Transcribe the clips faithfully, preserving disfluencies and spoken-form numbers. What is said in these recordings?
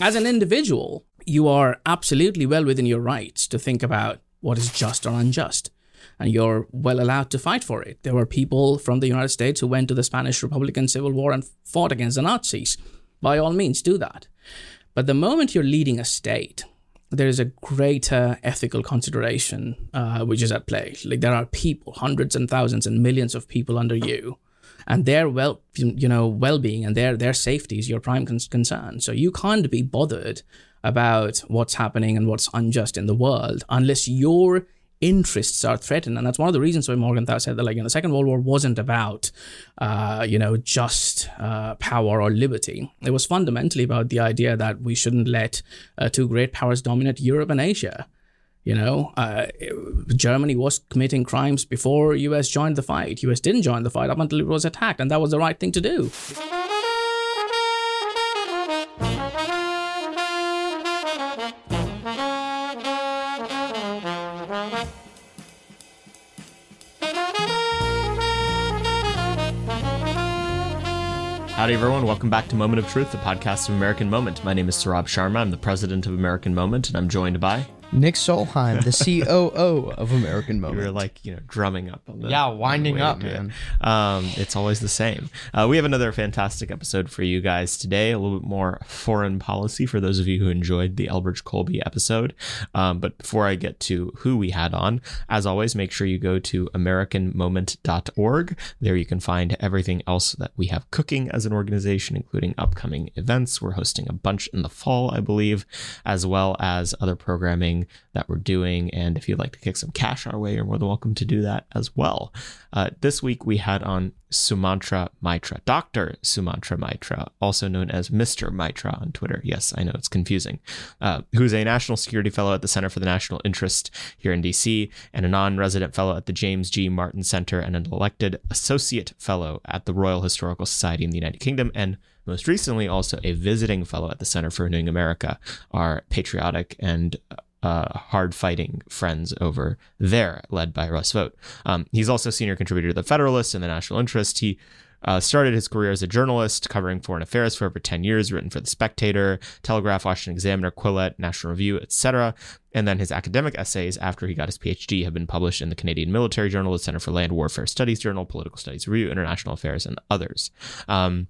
as an individual, you are absolutely well within your rights to think about what is just or unjust, and you're well allowed to fight for it. There were people from the United States who went to the Spanish Republican Civil War and fought against the Nazis. By all means, do that. But the moment you're leading a state, there is a greater ethical consideration uh, which is at play. Like, there are people, hundreds and thousands and millions of people under you, and their well, you know, well-being and their their safety is your prime concern. So you can't be bothered about what's happening and what's unjust in the world unless your interests are threatened. And that's one of the reasons why Morgenthau said that, like, you know, the Second World War wasn't about, uh, you know, just uh, power or liberty. It was fundamentally about the idea that we shouldn't let uh, two great powers dominate Europe and Asia. You know, uh, Germany was committing crimes before U S joined the fight. U S didn't join the fight up until it was attacked, and that was the right thing to do. Howdy everyone, welcome back to Moment of Truth, the podcast of American Moment. My name is Saurabh Sharma, I'm the president of American Moment, and I'm joined by... Nick Solheim, the C O O of American Moment. You're like, you know, drumming up on the... Yeah, winding up, man. Um, it's always the same. Uh, we have another fantastic episode for you guys today, a little bit more foreign policy for those of you who enjoyed the Elbridge Colby episode. Um, but before I get to who we had on, as always, make sure you go to american moment dot org. There you can find everything else that we have cooking as an organization, including upcoming events. We're hosting a bunch in the fall, I believe, as well as other programming that we're doing, and if you'd like to kick some cash our way, you're more than welcome to do that as well. Uh, this week we had on Sumantra Maitra, Doctor Sumantra Maitra, also known as Mister Maitra on Twitter. Yes, I know it's confusing. Uh, who's a national security fellow at the Center for the National Interest here in D C, and a non-resident fellow at the James G. Martin Center, and an elected associate fellow at the Royal Historical Society in the United Kingdom, and most recently also a visiting fellow at the Center for Renewing America. Our patriotic and uh, Uh, hard fighting friends over there, led by Russ Vogt. Um, he's also senior contributor to the Federalist and the National Interest. He uh, started his career as a journalist covering foreign affairs for over ten years, written for the Spectator, Telegraph, Washington Examiner, Quillette, National Review, et cetera. And then his academic essays after he got his P H D have been published in the Canadian Military Journal, the Center for Land Warfare Studies Journal, Political Studies Review, International Affairs, and others. Um,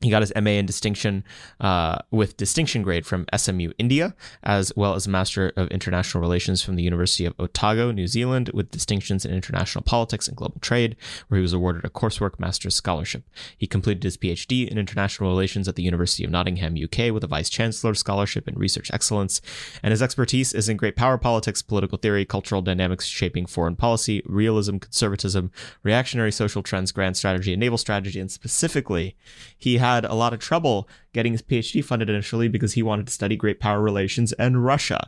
He got his M A in distinction uh, with distinction grade from S M U India, as well as a Master of International Relations from the University of Otago, New Zealand, with distinctions in international politics and global trade, where he was awarded a coursework master's scholarship. He completed his P H D in international relations at the University of Nottingham, U K, with a vice chancellor's scholarship in research excellence. And his expertise is in great power politics, political theory, cultural dynamics shaping foreign policy, realism, conservatism, reactionary social trends, grand strategy, and naval strategy. And specifically, he has had a lot of trouble getting his P H D funded initially because he wanted to study great power relations and Russia.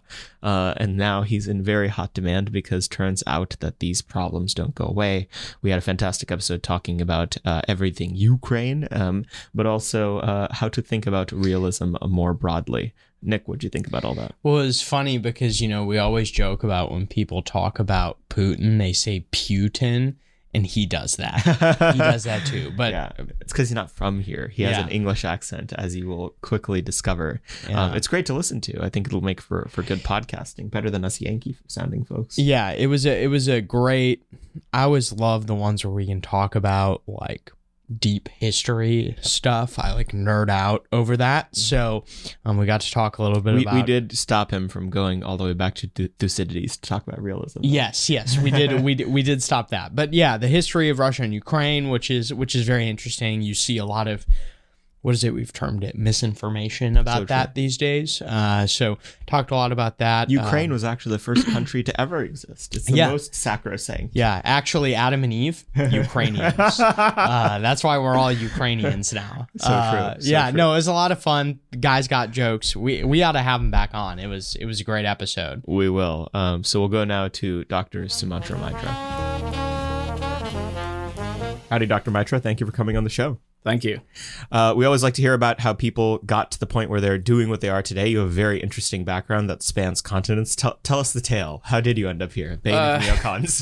Uh, and now he's in very hot demand because turns out that these problems don't go away. We had a fantastic episode talking about uh, everything Ukraine, um, but also uh, how to think about realism more broadly. Nick, what'd you think about all that? Well, it's funny because, you know, we always joke about when people talk about Putin, they say Putin. And he does that. He does that too. But yeah, it's because he's not from here. He has yeah. an English accent, as you will quickly discover. Yeah. Um, it's great to listen to. I think it'll make for, for good podcasting, better than us Yankee sounding folks. Yeah, it was a it was a great. I always love the ones where we can talk about like deep history stuff. I like nerd out over that. So um, we got to talk a little bit we, about... We did stop him from going all the way back to Thucydides to talk about realism. Yes, yes, we did, we did we did stop that. But yeah, the history of Russia and Ukraine, which is which is very interesting. You see a lot of, what is it we've termed it, misinformation about so that these days. Uh, so talked a lot about that. Ukraine um, was actually the first country to ever exist. It's the yeah. most sacrosanct. Yeah, actually Adam and Eve, Ukrainians. uh, that's why we're all Ukrainians now. So uh, true. So yeah, true. No, it was a lot of fun. The guys got jokes. We we ought to have them back on. It was it was a great episode. We will. Um, so we'll go now to Doctor Sumantra Maitra. Howdy, Doctor Maitra. Thank you for coming on the show. Thank you. Uh, we always like to hear about how people got to the point where they're doing what they are today. You have a very interesting background that spans continents. Tell, tell us the tale. How did you end up here? Being uh, neocons.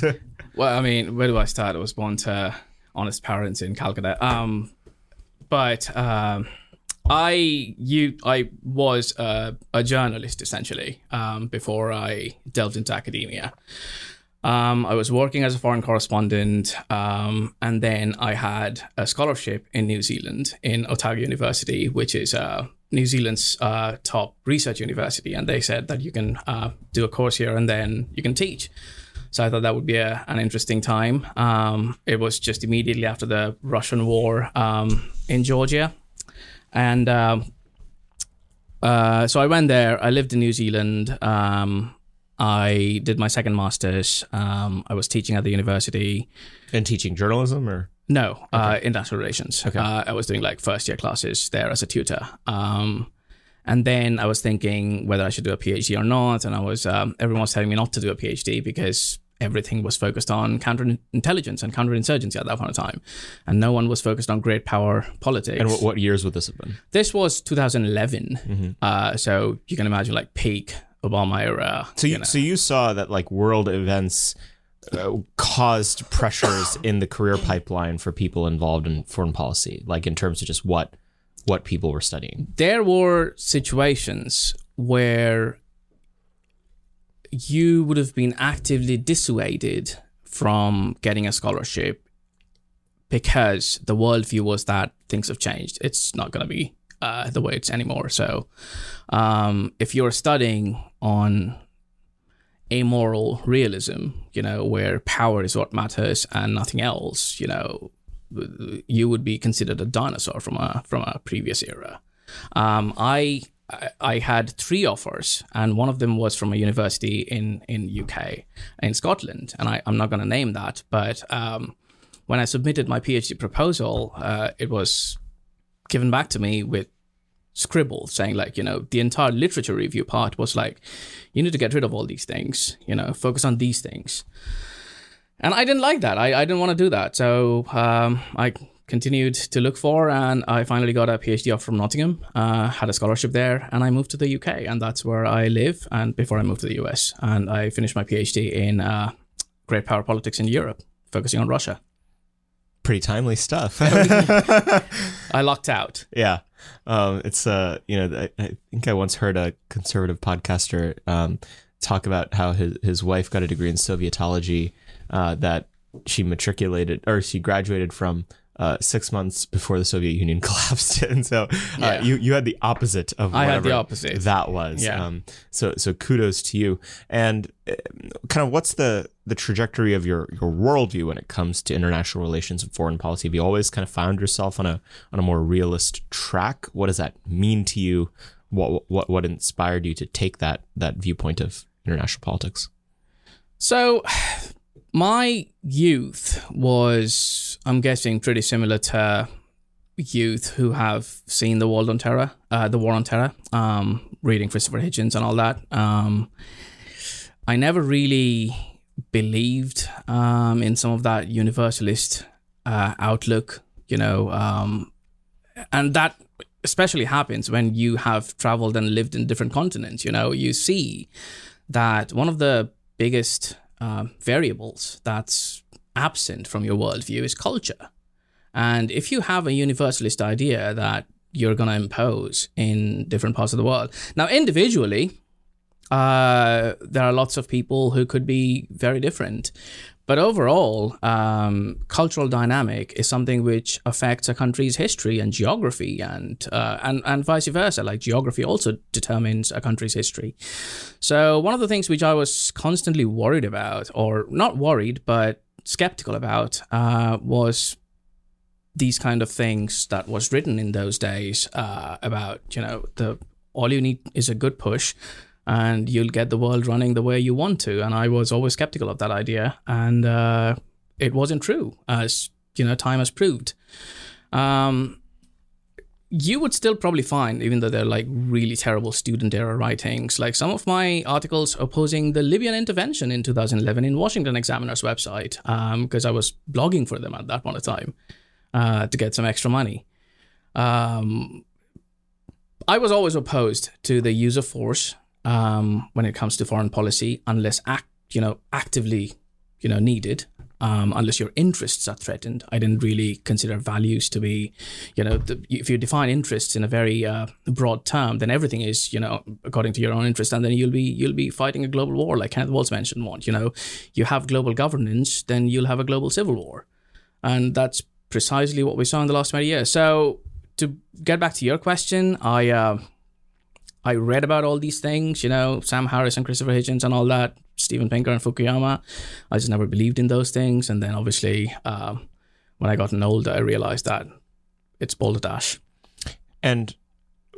Well, I mean, where do I start? I was born to honest parents in Calcutta. Um, but um, I you I was uh, a journalist essentially um, before I delved into academia. Um, I was working as a foreign correspondent, um, and then I had a scholarship in New Zealand in Otago University, which is uh, New Zealand's uh, top research university. And they said that you can uh, do a course here and then you can teach. So I thought that would be a, an interesting time. Um, it was just immediately after the Russian war um, in Georgia. And um, uh, so I went there. I lived in New Zealand. Um, I did my second master's. Um, I was teaching at the university. And teaching journalism or? No, okay. uh, international relations. Okay. Uh, I was doing like first year classes there as a tutor. Um, and then I was thinking whether I should do a PhD or not. And I was, um, everyone was telling me not to do a PhD because everything was focused on counterintelligence and counterinsurgency at that point in time. And no one was focused on great power politics. And what, what years would this have been? This was two thousand eleven. Mm-hmm. Uh, so you can imagine like peak Obama era. So you, you know. So you saw that like world events uh, caused pressures in the career pipeline for people involved in foreign policy, like in terms of just what what people were studying. There were situations where you would have been actively dissuaded from getting a scholarship because the worldview was that things have changed. It's not going to be Uh, the way it's anymore. So um, if you're studying on amoral realism, you know, where power is what matters and nothing else, you know, you would be considered a dinosaur from a from a previous era. Um, I I had three offers, and one of them was from a university in in U K, in Scotland, and I, I'm not going to name that, but um, when I submitted my PhD proposal, uh, it was given back to me with scribble saying like, you know, the entire literature review part was like, you need to get rid of all these things, you know, focus on these things. And I didn't like that. I, I didn't want to do that. So um, I continued to look for, and I finally got a PhD offer from Nottingham, uh, had a scholarship there, and I moved to the U K, and that's where I live. And before I moved to the U S, and I finished my PhD in uh, great power politics in Europe, focusing on Russia. Pretty timely stuff. I lucked out. Yeah. Um, it's, uh, you know, I, I think I once heard a conservative podcaster um, talk about how his, his wife got a degree in Sovietology uh, that she matriculated or she graduated from uh, six months before the Soviet Union collapsed. And so uh, yeah. you, you had the opposite of whatever I had the opposite. That was. Yeah. Um, so, so kudos to you. And kind of what's the, the trajectory of your, your worldview when it comes to international relations and foreign policy? Have you always kind of found yourself on a on a more realist track? What does that mean to you? What what what inspired you to take that that viewpoint of international politics? So my youth was, I'm guessing, pretty similar to youth who have seen the world on terror, uh, the war on terror, um, reading Christopher Hitchens and all that. Um, I never really believed um, in some of that universalist uh, outlook, you know, um, and that especially happens when you have traveled and lived in different continents. You know, you see that one of the biggest uh, variables that's absent from your worldview is culture. And if you have a universalist idea that you're going to impose in different parts of the world, now individually, Uh, there are lots of people who could be very different. But overall, um, cultural dynamic is something which affects a country's history and geography and, uh, and and vice versa. Like geography also determines a country's history. So one of the things which I was constantly worried about, or not worried, but skeptical about, uh, was these kind of things that was written in those days uh, about, you know, the all you need is a good push, and you'll get the world running the way you want to. And I was always skeptical of that idea. And uh, it wasn't true, as you know, time has proved. Um, you would still probably find, even though they're like really terrible student era writings, like some of my articles opposing the Libyan intervention in two thousand eleven in Washington Examiner's website, because um, I was blogging for them at that point of time uh, to get some extra money. Um, I was always opposed to the use of force Um, when it comes to foreign policy, unless act, you know, actively, you know, needed. um, unless your interests are threatened. I didn't really consider values to be, you know, the, if you define interests in a very uh, broad term, then everything is, you know, according to your own interest, and then you'll be you'll be fighting a global war, like Kenneth Waltz mentioned once. You know, you have global governance, then you'll have a global civil war, and that's precisely what we saw in the last twenty years. So to get back to your question, I. Uh, I read about all these things, you know, Sam Harris and Christopher Hitchens and all that, Steven Pinker and Fukuyama. I just never believed in those things. And then obviously, uh, when I got older, I realized that it's balderdash. And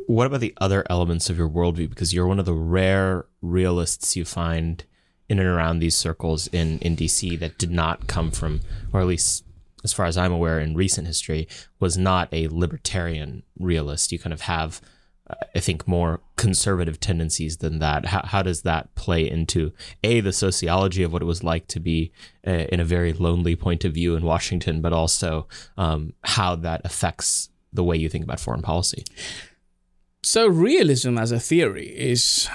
what about the other elements of your worldview? Because you're one of the rare realists you find in and around these circles in, in D C that did not come from, or at least as far as I'm aware in recent history, was not a libertarian realist. You kind of have, I think, more conservative tendencies than that. How, how does that play into, A, the sociology of what it was like to be a, in a very lonely point of view in Washington, but also um, how that affects the way you think about foreign policy? So realism as a theory is,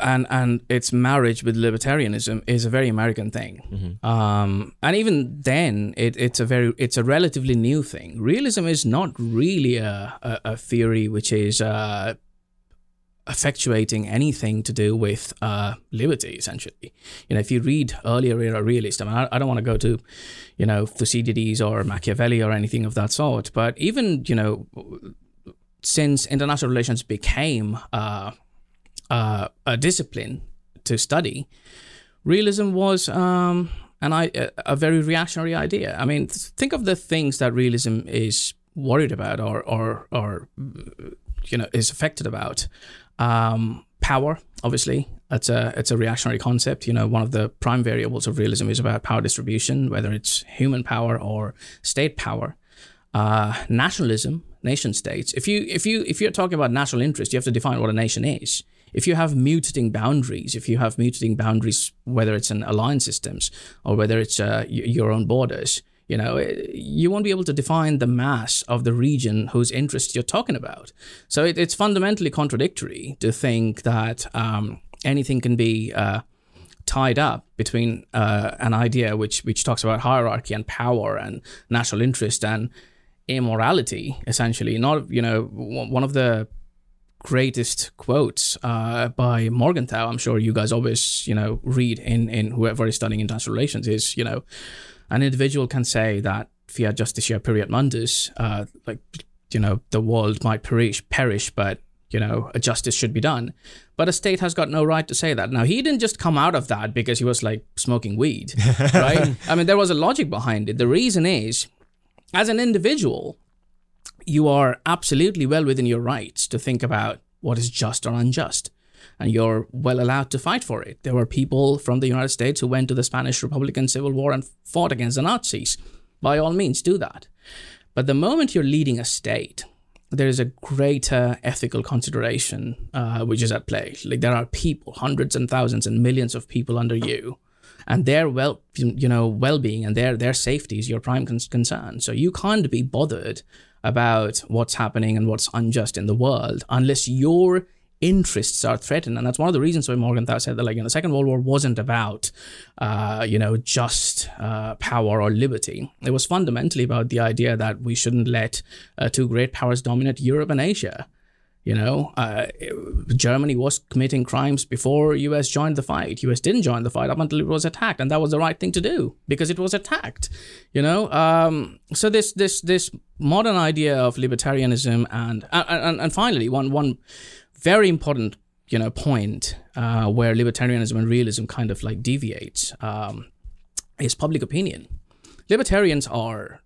and and its marriage with libertarianism is a very American thing. Mm-hmm. Um, and even then, it, it's a very it's a relatively new thing. Realism is not really a, a, a theory which is uh, effectuating anything to do with uh, liberty, essentially. You know, if you read earlier era realists, I mean, I, I don't want to go to, you know, Thucydides or Machiavelli or anything of that sort, but even, you know, since international relations became uh, Uh, a discipline to study, realism was um, an I- a very reactionary idea. I mean, th- think of the things that realism is worried about, or or, or you know, is affected about. Um, power, obviously, it's a it's a reactionary concept. You know, one of the prime variables of realism is about power distribution, whether it's human power or state power. Uh, nationalism, nation states. If you if you if you're talking about national interest, you have to define what a nation is. If you have mutating boundaries, if you have mutating boundaries, whether it's an alliance systems or whether it's uh, your own borders, you know, you won't be able to define the mass of the region whose interests you're talking about. So it, it's fundamentally contradictory to think that um, anything can be uh, tied up between uh, an idea which which talks about hierarchy and power and national interest and immorality, essentially. Not, you know, one of the greatest quotes uh, by Morgenthau, I'm sure you guys always, you know, read in, in whoever is studying international relations, is, you know, an individual can say that fiat justitia periat mundus, uh, like, you know, the world might perish, perish, but, you know, a justice should be done. But a state has got no right to say that. Now, he didn't just come out of that because he was, like, smoking weed, right? I mean, there was a logic behind it. The reason is, as an individual, you are absolutely well within your rights to think about what is just or unjust, and you're well allowed to fight for it. There were people from the United States who went to the Spanish Republican Civil War and fought against the Nazis. By all means, do that. But the moment you're leading a state, there is a greater ethical consideration uh, which is at play. Like, there are people, hundreds and thousands and millions of people under you, and their well, you know, well-being and their their safety is your prime con- concern. So you can't be bothered about what's happening and what's unjust in the world unless your interests are threatened. And that's one of the reasons why Morgenthau said that, like, you know, the Second World War wasn't about, uh, you know, just uh, power or liberty. It was fundamentally about the idea that we shouldn't let uh, two great powers dominate Europe and Asia. You know, uh, Germany was committing crimes before U S joined the fight. U S didn't join the fight up until it was attacked, and that was the right thing to do because it was attacked. You know, um, so this this this modern idea of libertarianism, and and and finally one one very important, you know, point uh, where libertarianism and realism kind of like deviates um, is public opinion. Libertarians are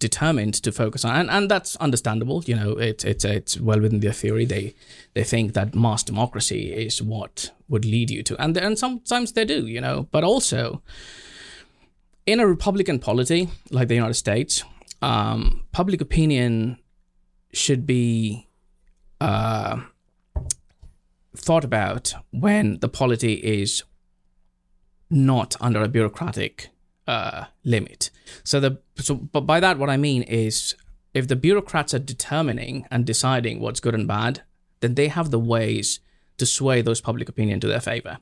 determined to focus on, and, and that's understandable. You know, it's it's it's well within their theory. They they think that mass democracy is what would lead you to, and and sometimes they do. You know, but also in a Republican polity like the United States, um, public opinion should be uh, thought about when the polity is not under a bureaucratic Uh, limit. So the so, but by that what I mean is, if the bureaucrats are determining and deciding what's good and bad, then they have the ways to sway those public opinion to their favor.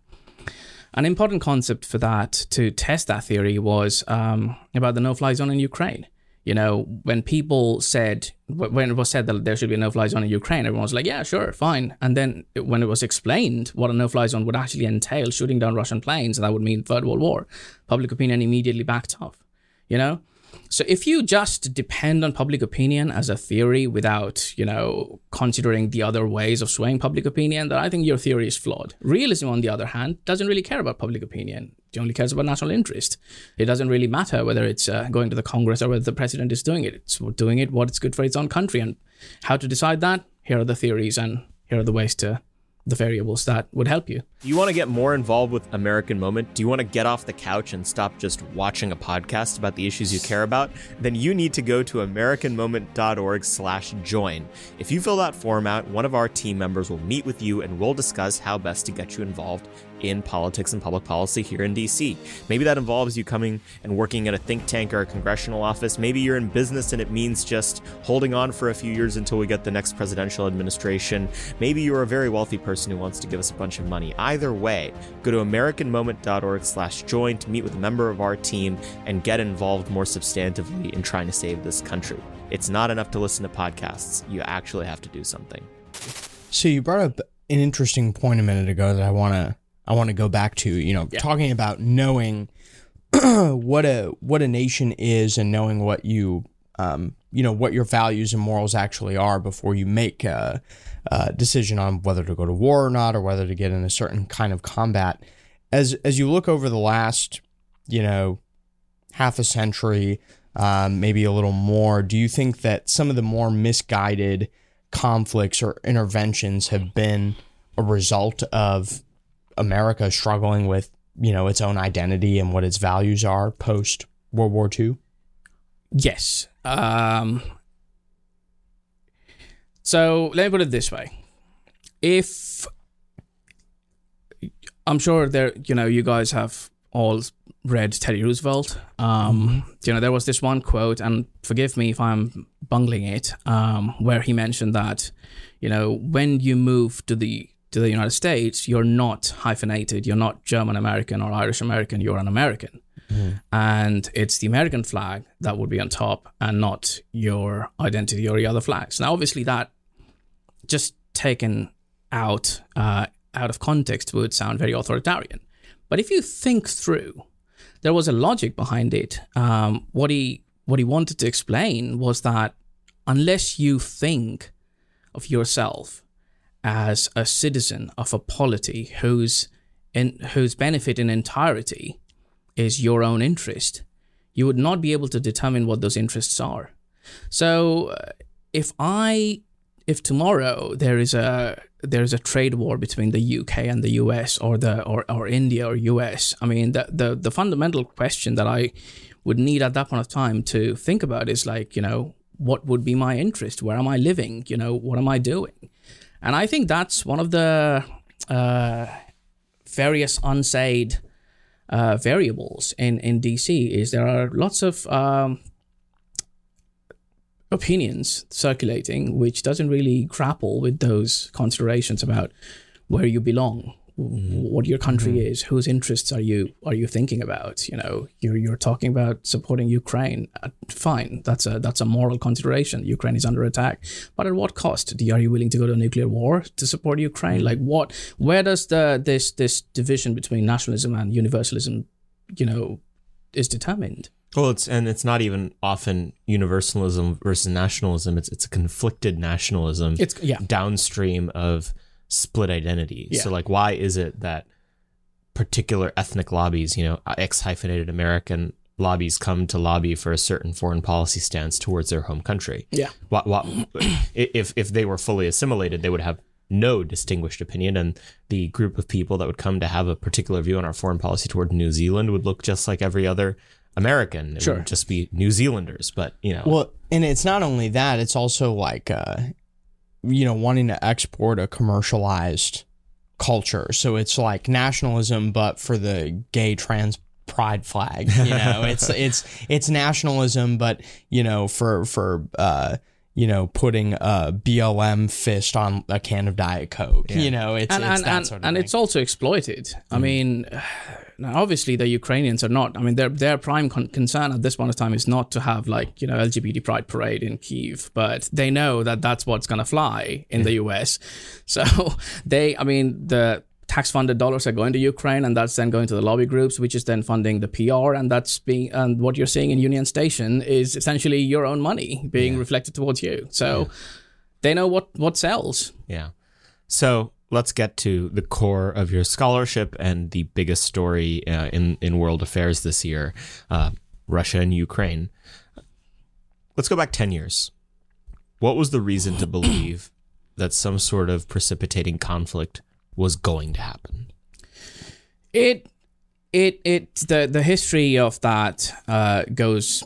An important concept for that, to test that theory, was um, about the no-fly zone in Ukraine. You know, when people said, when it was said that there should be a no-fly zone in Ukraine, everyone was like, yeah, sure, fine. And then when it was explained what a no-fly zone would actually entail, shooting down Russian planes, that would mean Third World War, public opinion immediately backed off, you know? So if you just depend on public opinion as a theory without, you know, considering the other ways of swaying public opinion, then I think your theory is flawed. Realism, on the other hand, doesn't really care about public opinion. It only cares about national interest. It doesn't really matter whether it's uh, going to the Congress or whether the president is doing it. It's doing it what it's good for its own country. And how to decide that? Here are the theories and here are the ways to, the variables that would help you. Do you want to get more involved with American Moment? Do you want to get off the couch and stop just watching a podcast about the issues you care about? Then you need to go to americanmoment.org slash join. If you fill that form out, one of our team members will meet with you and we'll discuss how best to get you involved in politics and public policy here in D C. Maybe that involves you coming and working at a think tank or a congressional office. Maybe you're in business and it means just holding on for a few years until we get the next presidential administration. Maybe you're a very wealthy person who wants to give us a bunch of money. Either way, go to americanmoment.org slash join to meet with a member of our team and get involved more substantively in trying to save this country. It's not enough to listen to podcasts. You actually have to do something. So you brought up an interesting point a minute ago that I want to I want to go back to, you know, yeah. talking about knowing what a what a nation is and knowing what you, um, you know, what your values and morals actually are before you make a, a decision on whether to go to war or not, or whether to get in a certain kind of combat. As as you look over the last, you know, half a century, um, maybe a little more, do you think that some of the more misguided conflicts or interventions have been a result of America struggling with, you know, its own identity and what its values are post World War Two? Yes. Um, so let me put it this way. If I'm sure there, you know, you guys have all read Teddy Roosevelt. Um, mm-hmm. You know, there was this one quote, and forgive me if I'm bungling it, um, where he mentioned that, you know, when you move to the to the United States, you're not hyphenated, you're not German-American or Irish-American, you're an American. Mm. And it's the American flag that would be on top and not your identity or your other flags. Now, obviously, that just taken out, uh, out of context would sound very authoritarian. But if you think through, there was a logic behind it. Um, what he what he wanted to explain was that unless you think of yourself as a citizen of a polity whose in, whose benefit in entirety is your own interest, you would not be able to determine what those interests are. So, uh, if I if tomorrow there is a there is a trade war between the U K and the U S or the or, or India or U S, I mean the, the the fundamental question that I would need at that point of time to think about is like, you know, what would be my interest? Where am I living? You know, what am I doing? And I think that's one of the uh, various unsaid uh, variables in, in D C is there are lots of um, opinions circulating which doesn't really grapple with those considerations about where you belong, mm-hmm. what your country mm-hmm. is, whose interests are you are you thinking about? You know, you're you're talking about supporting Ukraine. Uh, fine, that's a that's a moral consideration. Ukraine is under attack, but at what cost? Do, are you willing to go to a nuclear war to support Ukraine? Like what? Where does the this this division between nationalism and universalism, you know, is determined? Well, it's and it's not even often universalism versus nationalism. It's it's a conflicted nationalism. It's yeah. downstream of split identity. Yeah. So like, why is it that particular ethnic lobbies, you know, ex-hyphenated American lobbies come to lobby for a certain foreign policy stance towards their home country? Yeah. Why, why, if if they were fully assimilated, they would have no distinguished opinion, and the group of people that would come to have a particular view on our foreign policy toward New Zealand would look just like every other American. It sure. would just be New Zealanders, but, you know. Well, and it's not only that, it's also like... Uh, you know, wanting to export a commercialized culture. So it's like nationalism, but for the gay trans pride flag, you know, it's, it's, it's nationalism, but, you know, for, for, uh, you know, putting a B L M fist on a can of Diet Coke. Yeah. You know, it's, and, it's and, that and, sort of and thing. And it's also exploited. I mm. mean, now obviously the Ukrainians are not, I mean, their their prime con- concern at this point in time is not to have, like, you know, L G B T pride parade in Kyiv, but they know that that's what's going to fly in yeah. the U S. So they, I mean, the tax-funded dollars are going to Ukraine, and that's then going to the lobby groups, which is then funding the P R, and that's being, and what you're seeing in Union Station is essentially your own money being yeah. reflected towards you. So yeah. they know what, what sells. Yeah. So let's get to the core of your scholarship and the biggest story uh, in, in world affairs this year, uh, Russia and Ukraine. Let's go back ten years. What was the reason to believe that some sort of precipitating conflict was going to happen? It, it, it. The the history of that uh, goes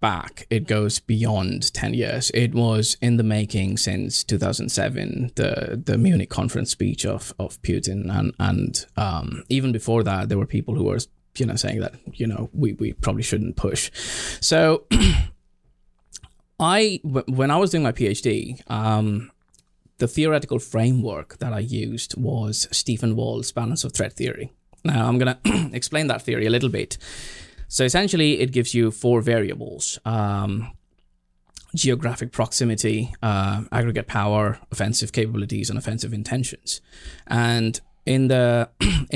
back. It goes beyond ten years. It was in the making since two thousand seven. The the Munich conference speech of of Putin, and and um, even before that, there were people who were, you know, saying that, you know, we we probably shouldn't push. So, I when I was doing my PhD. Um, The theoretical framework that I used was Stephen Wall's balance of threat theory. Now, I'm going to explain that theory a little bit. So essentially, it gives you four variables. Um, geographic proximity, uh, aggregate power, offensive capabilities, and offensive intentions. And in the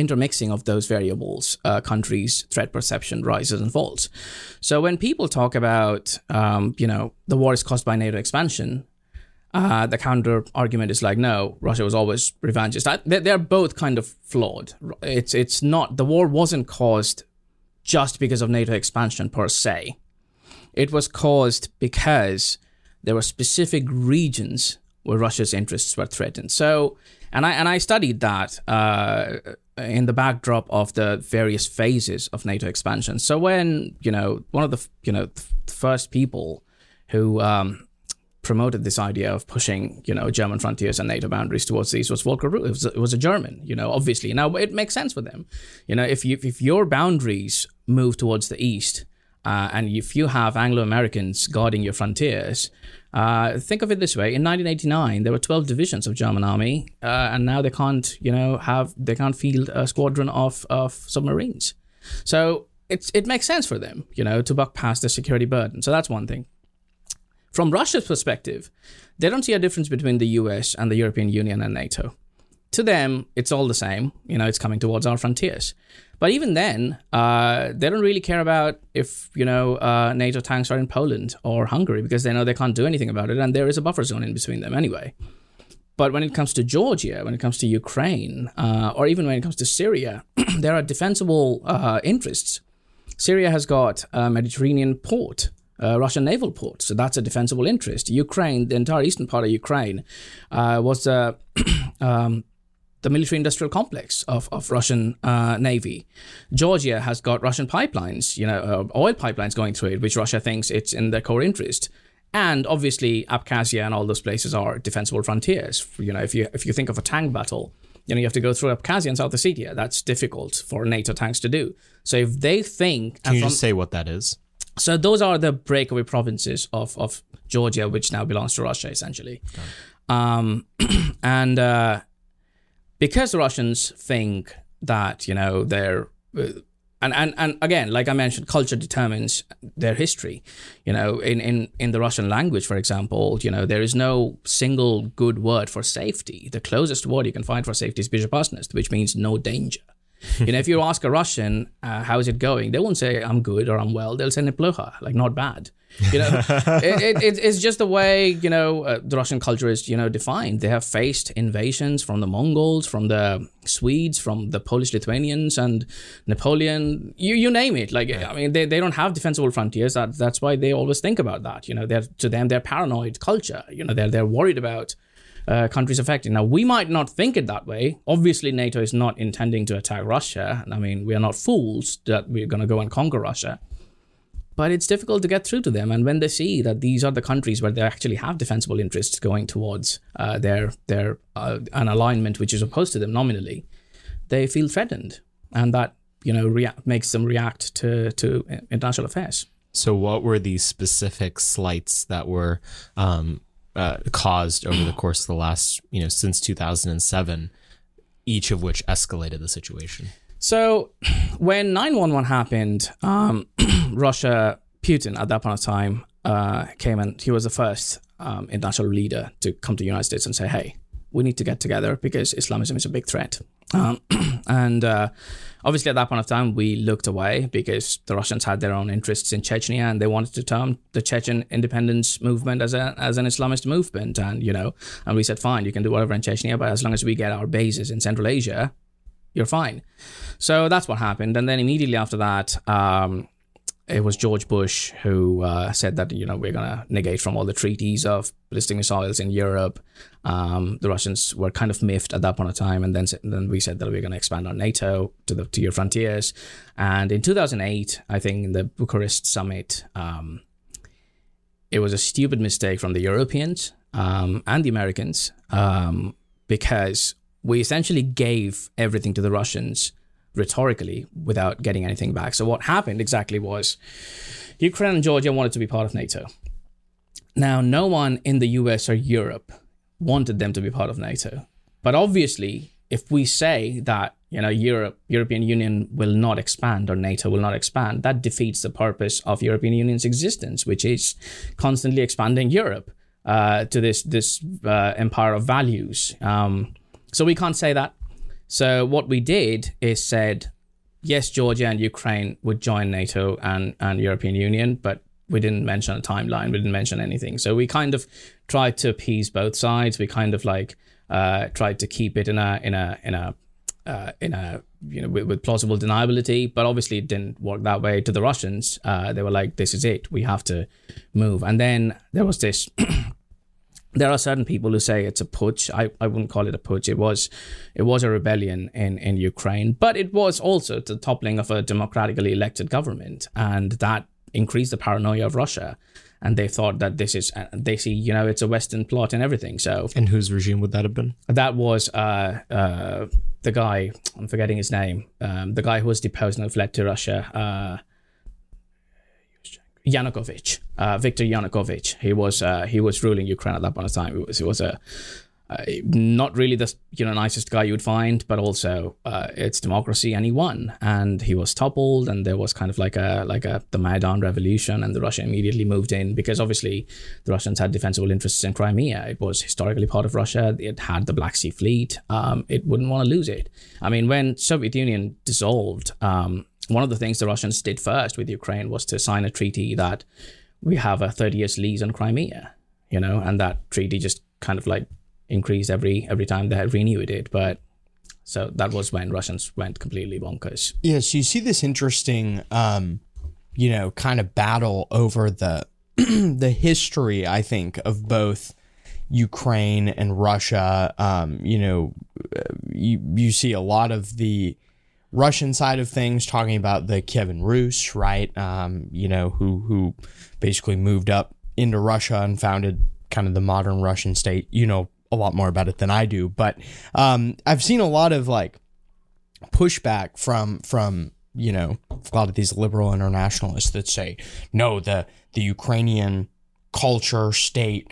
intermixing of those variables, uh, countries' threat perception rises and falls. So when people talk about, um, you know, the war is caused by NATO expansion, Uh, the counter argument is like, no, Russia was always revanchist. They're both kind of flawed. It's it's not, the war wasn't caused just because of NATO expansion per se. It was caused because there were specific regions where Russia's interests were threatened. So, and I and I studied that uh, in the backdrop of the various phases of NATO expansion. So when, you know, one of the, you know, the first people who Um, promoted this idea of pushing, you know, German frontiers and NATO boundaries towards the east was Volker Rudel. It was, it was a German, you know, obviously. Now, it makes sense for them. You know, if you if your boundaries move towards the east, uh, and if you have Anglo-Americans guarding your frontiers, uh, think of it this way. In nineteen eighty-nine, there were twelve divisions of German army, uh, and now they can't, you know, have, they can't field a squadron of, of submarines. So it's, it makes sense for them, you know, to buck past the security burden. So that's one thing. From Russia's perspective, they don't see a difference between the U S and the European Union and NATO. To them, it's all the same. You know, it's coming towards our frontiers. But even then, uh, they don't really care about if, you know, uh, NATO tanks are in Poland or Hungary, because they know they can't do anything about it, and there is a buffer zone in between them anyway. But when it comes to Georgia, when it comes to Ukraine, uh, or even when it comes to Syria, there are defensible uh, interests. Syria has got a Mediterranean port, Uh, Russian naval port, so that's a defensible interest. Ukraine, the entire eastern part of Ukraine, uh, was uh, um, the military-industrial complex of of Russian uh, navy. Georgia has got Russian pipelines, you know, uh, oil pipelines going through it, which Russia thinks it's in their core interest. And obviously, Abkhazia and all those places are defensible frontiers. You know, if you if you think of a tank battle, you know, you have to go through Abkhazia and South Ossetia. That's difficult for NATO tanks to do. So if they think, can you from, just say what that is? So those are the breakaway provinces of, of Georgia, which now belongs to Russia, essentially. Um, and uh, because the Russians think that, you know, they're... And, and, and again, like I mentioned, culture determines their history. You know, in, in, in the Russian language, for example, you know, there is no single good word for safety. The closest word you can find for safety is bezopasnost, which means no danger. You know, if you ask a Russian, uh, how's it going? They won't say, I'm good or I'm well. They'll say, neploha, like not bad. You know, it, it, it's just the way, you know, uh, the Russian culture is, you know, defined. They have faced invasions from the Mongols, from the Swedes, from the Polish Lithuanians and Napoleon, you you name it. Like, I mean, they, they don't have defensible frontiers. That, that's why they always think about that. You know, they're, to them, they're paranoid culture. You know, they're, they're worried about Uh, countries affected. Now, we might not think it that way. Obviously, NATO is not intending to attack Russia. I mean, we are not fools that we're going to go and conquer Russia. But it's difficult to get through to them. And when they see that these are the countries where they actually have defensible interests going towards uh, their their uh, an alignment which is opposed to them nominally, they feel threatened. And that, you know, rea- makes them react to, to international affairs. So what were these specific slights that were um, uh, caused over the course of the last, you know, since two thousand seven, each of which escalated the situation? So when nine one one happened, um, Russia, Putin at that point of time, uh, came and he was the first um, international leader to come to the United States and say, hey, we need to get together because Islamism is a big threat. Um, and uh, obviously at that point of time, we looked away because the Russians had their own interests in Chechnya and they wanted to term the Chechen independence movement as a as an Islamist movement. And, you know, and we said, fine, you can do whatever in Chechnya, but as long as we get our bases in Central Asia, you're fine. So that's what happened. And then immediately after that, um, it was George Bush who uh, said that, you know, we're going to negate from all the treaties of ballistic missiles in Europe. Um, the Russians were kind of miffed at that point of time. And then then we said that we we're going to expand our NATO to the to your frontiers. And in two thousand eight, I think in the Bucharest summit, um, it was a stupid mistake from the Europeans um, and the Americans um, because we essentially gave everything to the Russians rhetorically without getting anything back. So what happened exactly was Ukraine and Georgia wanted to be part of NATO. Now, no one in the U S or Europe wanted them to be part of NATO. But obviously, if we say that, you know, Europe, European Union will not expand or NATO will not expand, that defeats the purpose of European Union's existence, which is constantly expanding Europe uh, to this, this uh, empire of values. Um, so we can't say that. So what we did is said, yes, Georgia and Ukraine would join NATO and, and European Union, but we didn't mention a timeline. We didn't mention anything. So we kind of tried to appease both sides. We kind of like uh, tried to keep it in a in a in a uh, in a you know with, with plausible deniability. But obviously, it didn't work that way. To the Russians, uh, they were like, "This is it. We have to move." And then there was this. There are certain people who say it's a putsch. I, I wouldn't call it a putsch. It was it was a rebellion in, in Ukraine, but it was also the toppling of a democratically elected government. And that increased the paranoia of Russia. And they thought that this is, they see, you know, it's a Western plot and everything. So, and whose regime would that have been? That was uh, uh, the guy, I'm forgetting his name, um, the guy who was deposed and fled to Russia. Uh, Yanukovych, uh, Viktor Yanukovych. He was uh, he was ruling Ukraine at that point of time. It was, it was a uh, not really the you know nicest guy you would find, but also uh, it's democracy, and he won, and he was toppled, and there was kind of like a like a the Maidan revolution, and the Russia immediately moved in because obviously the Russians had defensible interests in Crimea. It was historically part of Russia. It had the Black Sea Fleet. Um, it wouldn't want to lose it. I mean, when Soviet Union dissolved. Um, One of the things the Russians did first with Ukraine was to sign a treaty that we have a thirty years lease on Crimea, you know, and that treaty just kind of like increased every every time they renewed it. But so that was when Russians went completely bonkers. Yeah, so you see this interesting, um, you know, kind of battle over the the history, I think, of both Ukraine and Russia. Um, you know, you, you see a lot of the Russian side of things talking about the Kievan Rus, right? Um, you know, who who basically moved up into Russia and founded kind of the modern Russian state. You know a lot more about it than I do, but um, I've seen a lot of like pushback from from you know a lot of these liberal internationalists that say no, the the Ukrainian culture state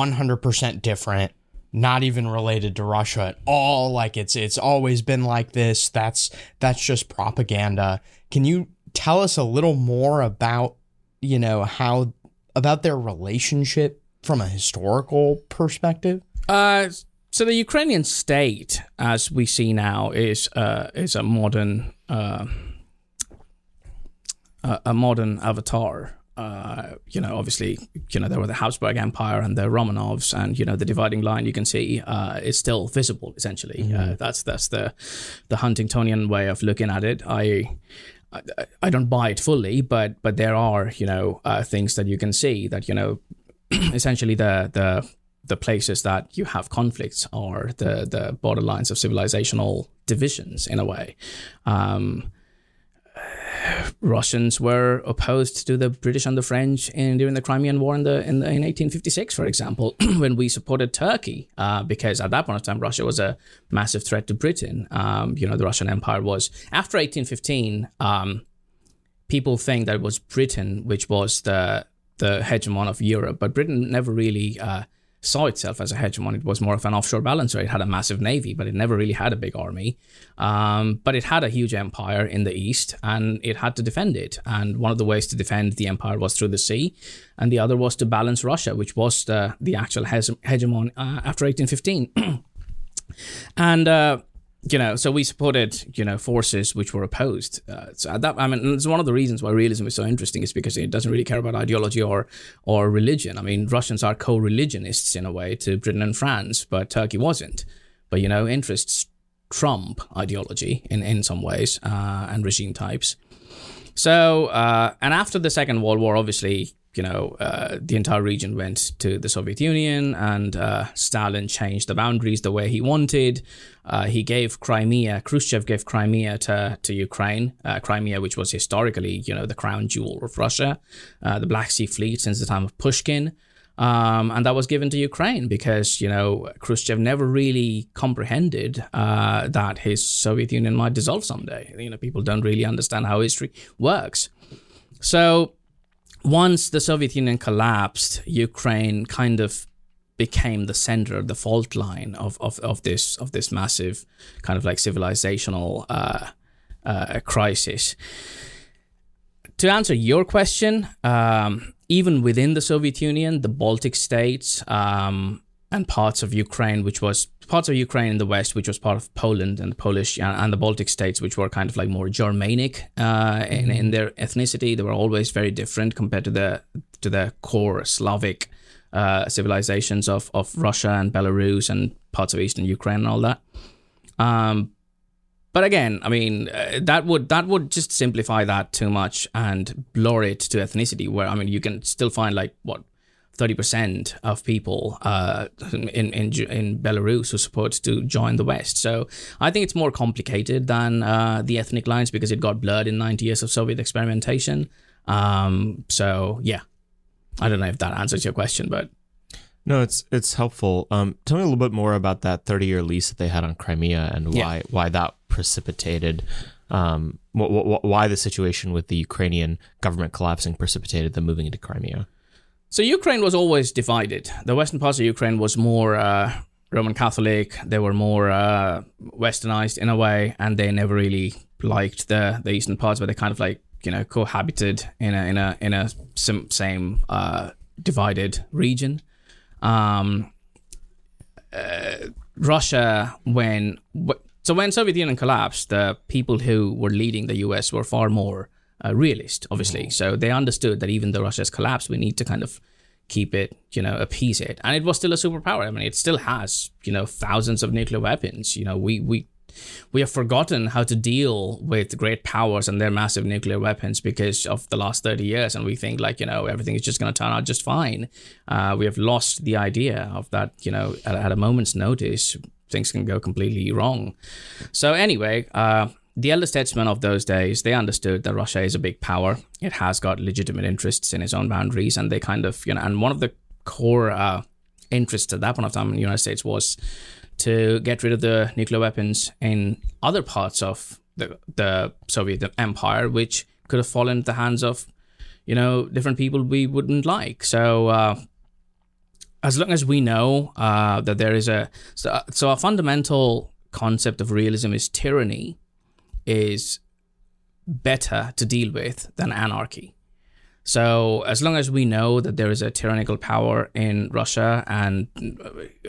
one hundred percent different. Not even related to Russia at all. Like it's it's always been like this. That's that's just propaganda. Can you tell us a little more about, you know, how about their relationship from a historical perspective? Uh, so the Ukrainian state, as we see now, is uh, is a modern uh, a modern avatar. Uh, you know, obviously, you know, there were the Habsburg Empire and the Romanovs, and you know, the dividing line you can see uh, is still visible. Essentially, mm-hmm. uh, that's that's the the Huntingtonian way of looking at it. I I, I don't buy it fully, but but there are you know uh, things that you can see that you know, essentially the the the places that you have conflicts are the the borderlines of civilizational divisions in a way. Um, Russians were opposed to the British and the French in, during the Crimean War in the in, the, in eighteen fifty-six, for example, when we supported Turkey, uh, because at that point of time, Russia was a massive threat to Britain. Um, you know, the Russian Empire was after eighteen fifteen. Um, people think that it was Britain, which was the the hegemon of Europe, but Britain never really uh, saw itself as a hegemon. It was more of an offshore balancer. It had a massive navy, but it never really had a big army. Um, but it had a huge empire in the East, and it had to defend it. And one of the ways to defend the empire was through the sea, and the other was to balance Russia, which was the, the actual hegemon uh, after eighteen fifteen. And... Uh, You know, so we supported, you know, forces which were opposed. Uh, so that, I mean, it's one of the reasons why realism is so interesting, is because it doesn't really care about ideology or or religion. I mean, Russians are co-religionists in a way to Britain and France, but Turkey wasn't. But, you know, interests trump ideology in, in some ways uh, and regime types. So, uh, and after the Second World War, obviously, you know, uh, the entire region went to the Soviet Union, and uh, Stalin changed the boundaries the way he wanted. Uh, he gave Crimea, Khrushchev gave Crimea to, to Ukraine, uh, Crimea, which was historically, you know, the crown jewel of Russia, uh, the Black Sea Fleet since the time of Pushkin. Um, and that was given to Ukraine because, you know, Khrushchev never really comprehended uh, that his Soviet Union might dissolve someday. You know, people don't really understand how history works. So... Once the Soviet Union collapsed, Ukraine kind of became the center, the fault line of of, of this of this massive kind of like civilizational uh, uh, crisis. To answer your question, um, even within the Soviet Union, the Baltic states um, and parts of Ukraine, which was parts of Ukraine in the West, which was part of Poland and the Polish and the Baltic states, which were kind of like more Germanic uh, in, in their ethnicity. They were always very different compared to the to the core Slavic uh, civilizations of, of Russia and Belarus and parts of Eastern Ukraine and all that. Um, but again, I mean, uh, that would that would just simplify that too much and blur it to ethnicity, where, I mean, you can still find like what, thirty percent of people uh, in, in in Belarus who support to join the West. So I think it's more complicated than uh, the ethnic lines, because it got blurred in ninety years of Soviet experimentation. Um, so, yeah, I don't know if that answers your question, but... No, it's it's helpful. Um, tell me a little bit more about that thirty-year lease that they had on Crimea and why, yeah. why that precipitated... Um, wh- wh- why the situation with the Ukrainian government collapsing precipitated them moving into Crimea. So Ukraine was always divided. The western part of Ukraine was more uh, Roman Catholic. They were more uh, westernized in a way, and they never really liked the, the eastern parts, but they kind of like, you know, cohabited in a in a in a sim- same uh, divided region. Um, uh, Russia, when so when Soviet Union collapsed, the people who were leading the U S were far more. Uh, realist, obviously. So they understood that even though Russia's collapsed, we need to kind of keep it, you know, appease it. And it was still a superpower. I mean, it still has, you know, thousands of nuclear weapons. You know, we we we have forgotten how to deal with great powers and their massive nuclear weapons because of the last thirty years. And we think like, you know, everything is just going to turn out just fine. Uh, we have lost the idea of that, you know, at, at a moment's notice, things can go completely wrong. So anyway, uh, the elder statesmen of those days, they understood that Russia is a big power. It has got legitimate interests in its own boundaries, and they kind of, you know, and one of the core uh, interests at that point of time in the United States was to get rid of the nuclear weapons in other parts of the, the Soviet Empire, which could have fallen into the hands of, you know, different people we wouldn't like. So, uh, as long as we know uh, that there is a... So, so a fundamental concept of realism is tyranny is better to deal with than anarchy. So as long as we know that there is a tyrannical power in Russia, and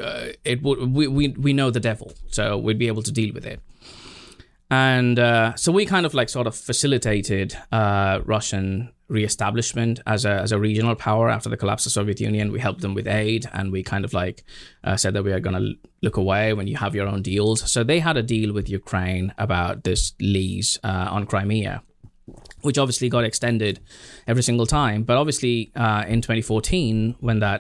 uh, it would we, we we know the devil, so we'd be able to deal with it. And uh, so we kind of like sort of facilitated uh, Russian reestablishment as a as a regional power after the collapse of Soviet Union. We helped them with aid, and we kind of like uh, said that we are going to look away when you have your own deals. So they had a deal with Ukraine about this lease uh, on Crimea, which obviously got extended every single time. But obviously uh, in twenty fourteen, when that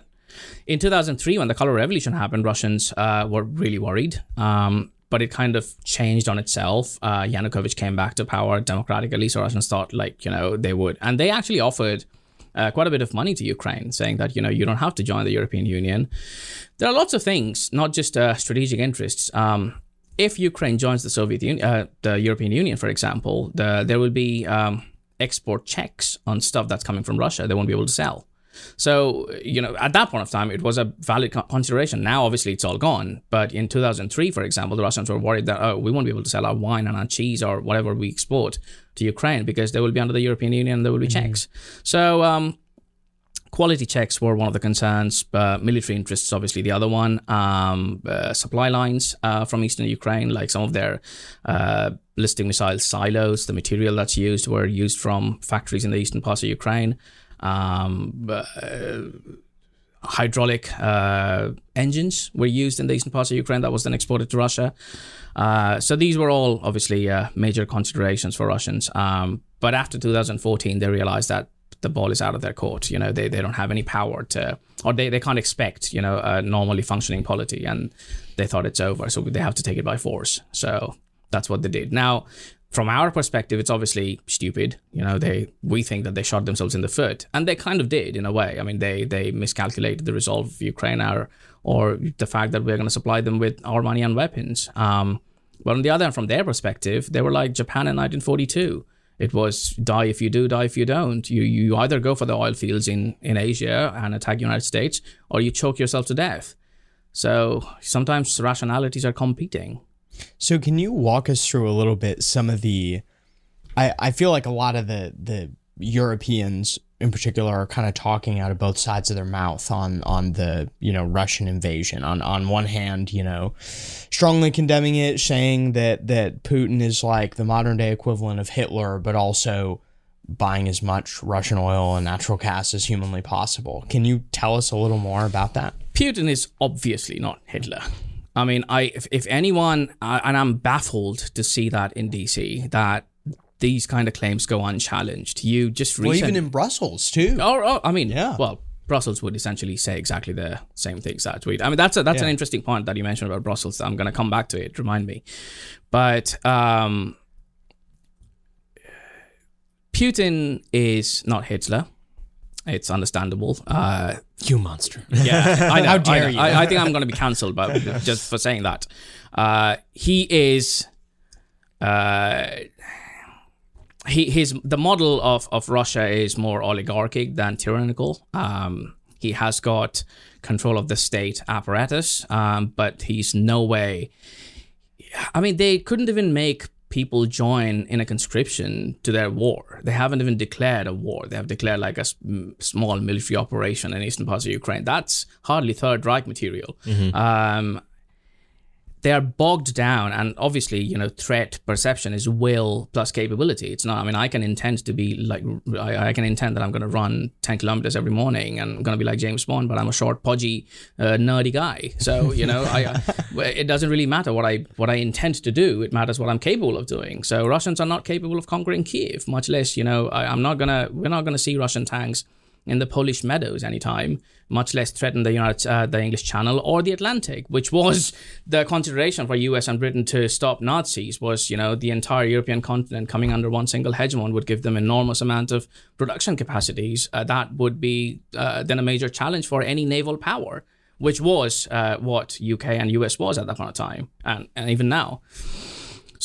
in two thousand three, when the Color Revolution happened, Russians uh, were really worried. Um, but it kind of changed on itself. Uh, Yanukovych came back to power democratically, so Russians thought, like, you know, they would. And they actually offered uh, quite a bit of money to Ukraine, saying that, you know, you don't have to join the European Union. There are lots of things, not just uh, strategic interests. Um, if Ukraine joins the Soviet Union, uh, the European Union, for example, the, there will be um, export checks on stuff that's coming from Russia. They won't be able to sell. So, you know, at that point of time, it was a valid consideration. Now, obviously, it's all gone. But in two thousand three, for example, the Russians were worried that, oh, we won't be able to sell our wine and our cheese or whatever we export to Ukraine because they will be under the European Union and there will be mm-hmm. checks. So um, quality checks were one of the concerns. Uh, military interests, obviously, the other one. Um, uh, supply lines uh, from eastern Ukraine, like some of their uh, ballistic missile silos, the material that's used were used from factories in the eastern parts of Ukraine. Um, uh, hydraulic uh, engines were used in the eastern parts of Ukraine that was then exported to Russia. Uh, so these were all obviously uh, major considerations for Russians. Um, but after two thousand fourteen, they realized that the ball is out of their court. You know, they, they don't have any power to, or they, they can't expect, you know, a normally functioning polity. And they thought it's over. So they have to take it by force. So that's what they did. Now, from our perspective, it's obviously stupid. You know, they we think that they shot themselves in the foot, and they kind of did in a way. I mean, they they miscalculated the resolve of Ukraine or, or the fact that we're going to supply them with our money and weapons. Um, but on the other hand, from their perspective, they were like Japan in nineteen forty-two. It was die if you do, die if you don't. You you either go for the oil fields in, in Asia and attack the United States, or you choke yourself to death. So sometimes rationalities are competing. So can you walk us through a little bit some of the, I, I feel like a lot of the, the Europeans in particular are kind of talking out of both sides of their mouth on, on the, you know, Russian invasion. On, on one hand, you know, strongly condemning it, saying that, that Putin is like the modern day equivalent of Hitler, but also buying as much Russian oil and natural gas as humanly possible. Can you tell us a little more about that? Putin is obviously not Hitler. I mean, I if, if anyone, uh, and I'm baffled to see that in D C, that these kind of claims go unchallenged. You just recent- Well, even in Brussels, too. Oh, oh I mean, yeah. Well, Brussels would essentially say exactly the same things that we. I mean, that's a, that's yeah. an interesting point that you mentioned about Brussels. I'm going to come back to it. Remind me. But um, Putin is not Hitler. It's understandable. Uh, you monster. Yeah, I know. How dare I know. you? I, I think I'm going to be cancelled by just for saying that. Uh, he is... Uh, he his The model of, of Russia is more oligarchic than tyrannical. Um, he has got control of the state apparatus, um, but he's no way... I mean, they couldn't even make... people join in a conscription to their war. They haven't even declared a war. They have declared like a sm- small military operation in eastern parts of Ukraine. That's hardly Third Reich material. Mm-hmm. Um, they are bogged down, and obviously, you know, threat perception is will plus capability. It's not, I mean, I can intend to be like, I, I can intend that I'm going to run ten kilometers every morning and I'm going to be like James Bond, but I'm a short, podgy, uh, nerdy guy. So, you know, I, I, it doesn't really matter what I what I intend to do. It matters what I'm capable of doing. So Russians are not capable of conquering Kiev, much less, you know, I, I'm not going to, we're not going to see Russian tanks in the Polish meadows anytime, much less threaten the United, uh, the English Channel or the Atlantic, which was the consideration for U S and Britain to stop Nazis was, you know, the entire European continent coming under one single hegemon would give them enormous amount of production capacities. Uh, that would be uh, then a major challenge for any naval power, which was uh, what U K and U S was at that point of time, and, and even now.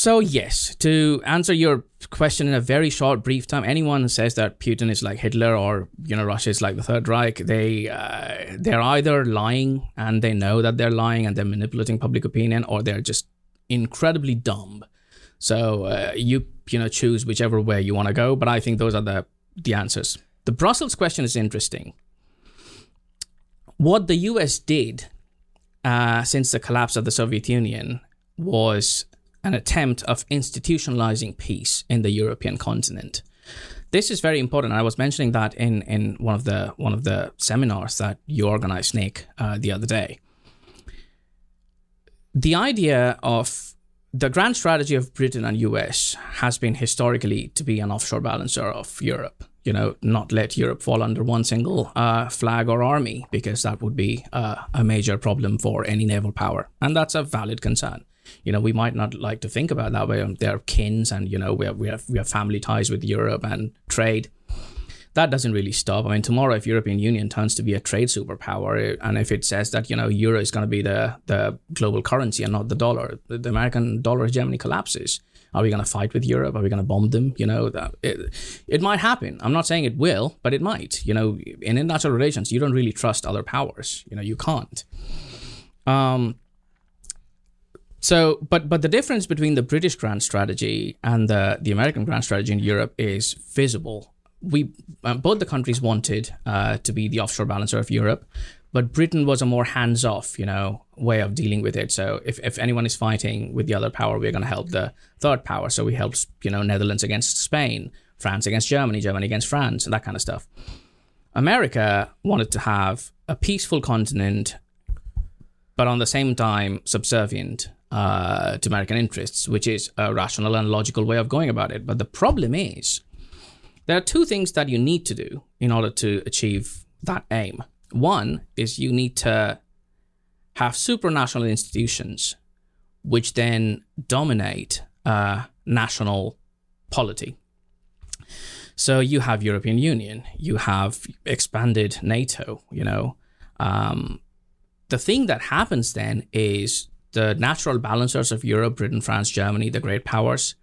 So yes, to answer your question in a very short, brief time, anyone who says that Putin is like Hitler or, you know, Russia is like the Third Reich, they, uh, they're either lying and they know that they're lying and they're manipulating public opinion, or they're just incredibly dumb. So uh, you, you know, choose whichever way you want to go. But I think those are the, the answers. The Brussels question is interesting. What the U S did uh, since the collapse of the Soviet Union was... an attempt of institutionalizing peace in the European continent. This is very important. I was mentioning that in, in one of the one of the seminars that you organized, Nick, uh, the other day. The idea of the grand strategy of Britain and U S has been historically to be an offshore balancer of Europe. You know, not let Europe fall under one single uh, flag or army, because that would be uh, a major problem for any naval power, and that's a valid concern. You know, we might not like to think about that way. There are kins and, you know, we have, we have, we have family ties with Europe and trade. that doesn't really stop. I mean, tomorrow, if European Union turns to be a trade superpower, and if it says that, you know, euro is going to be the, the global currency and not the dollar, the American dollar hegemony collapses. Are we going to fight with Europe? Are we going to bomb them? You know, that it, it might happen. I'm not saying it will, but it might. You know, in international relations, you don't really trust other powers. You know, you can't. Um. So, but but the difference between the British grand strategy and the, the American grand strategy in Europe is visible. We uh, both the countries wanted uh, to be the offshore balancer of Europe, but Britain was a more hands-off, you know, way of dealing with it. So if, if anyone is fighting with the other power, we're going to help the third power. So we helped, you know, Netherlands against Spain, France against Germany, Germany against France, and that kind of stuff. America wanted to have a peaceful continent, but on the same time subservient uh, to American interests, which is a rational and logical way of going about it. But the problem is, there are two things that you need to do in order to achieve that aim. One is you need to have supranational institutions which then dominate uh, national polity. So you have European Union, you have expanded NATO, you know. Um, the thing that happens then is the natural balancers of Europe, Britain, France, Germany, the great powers,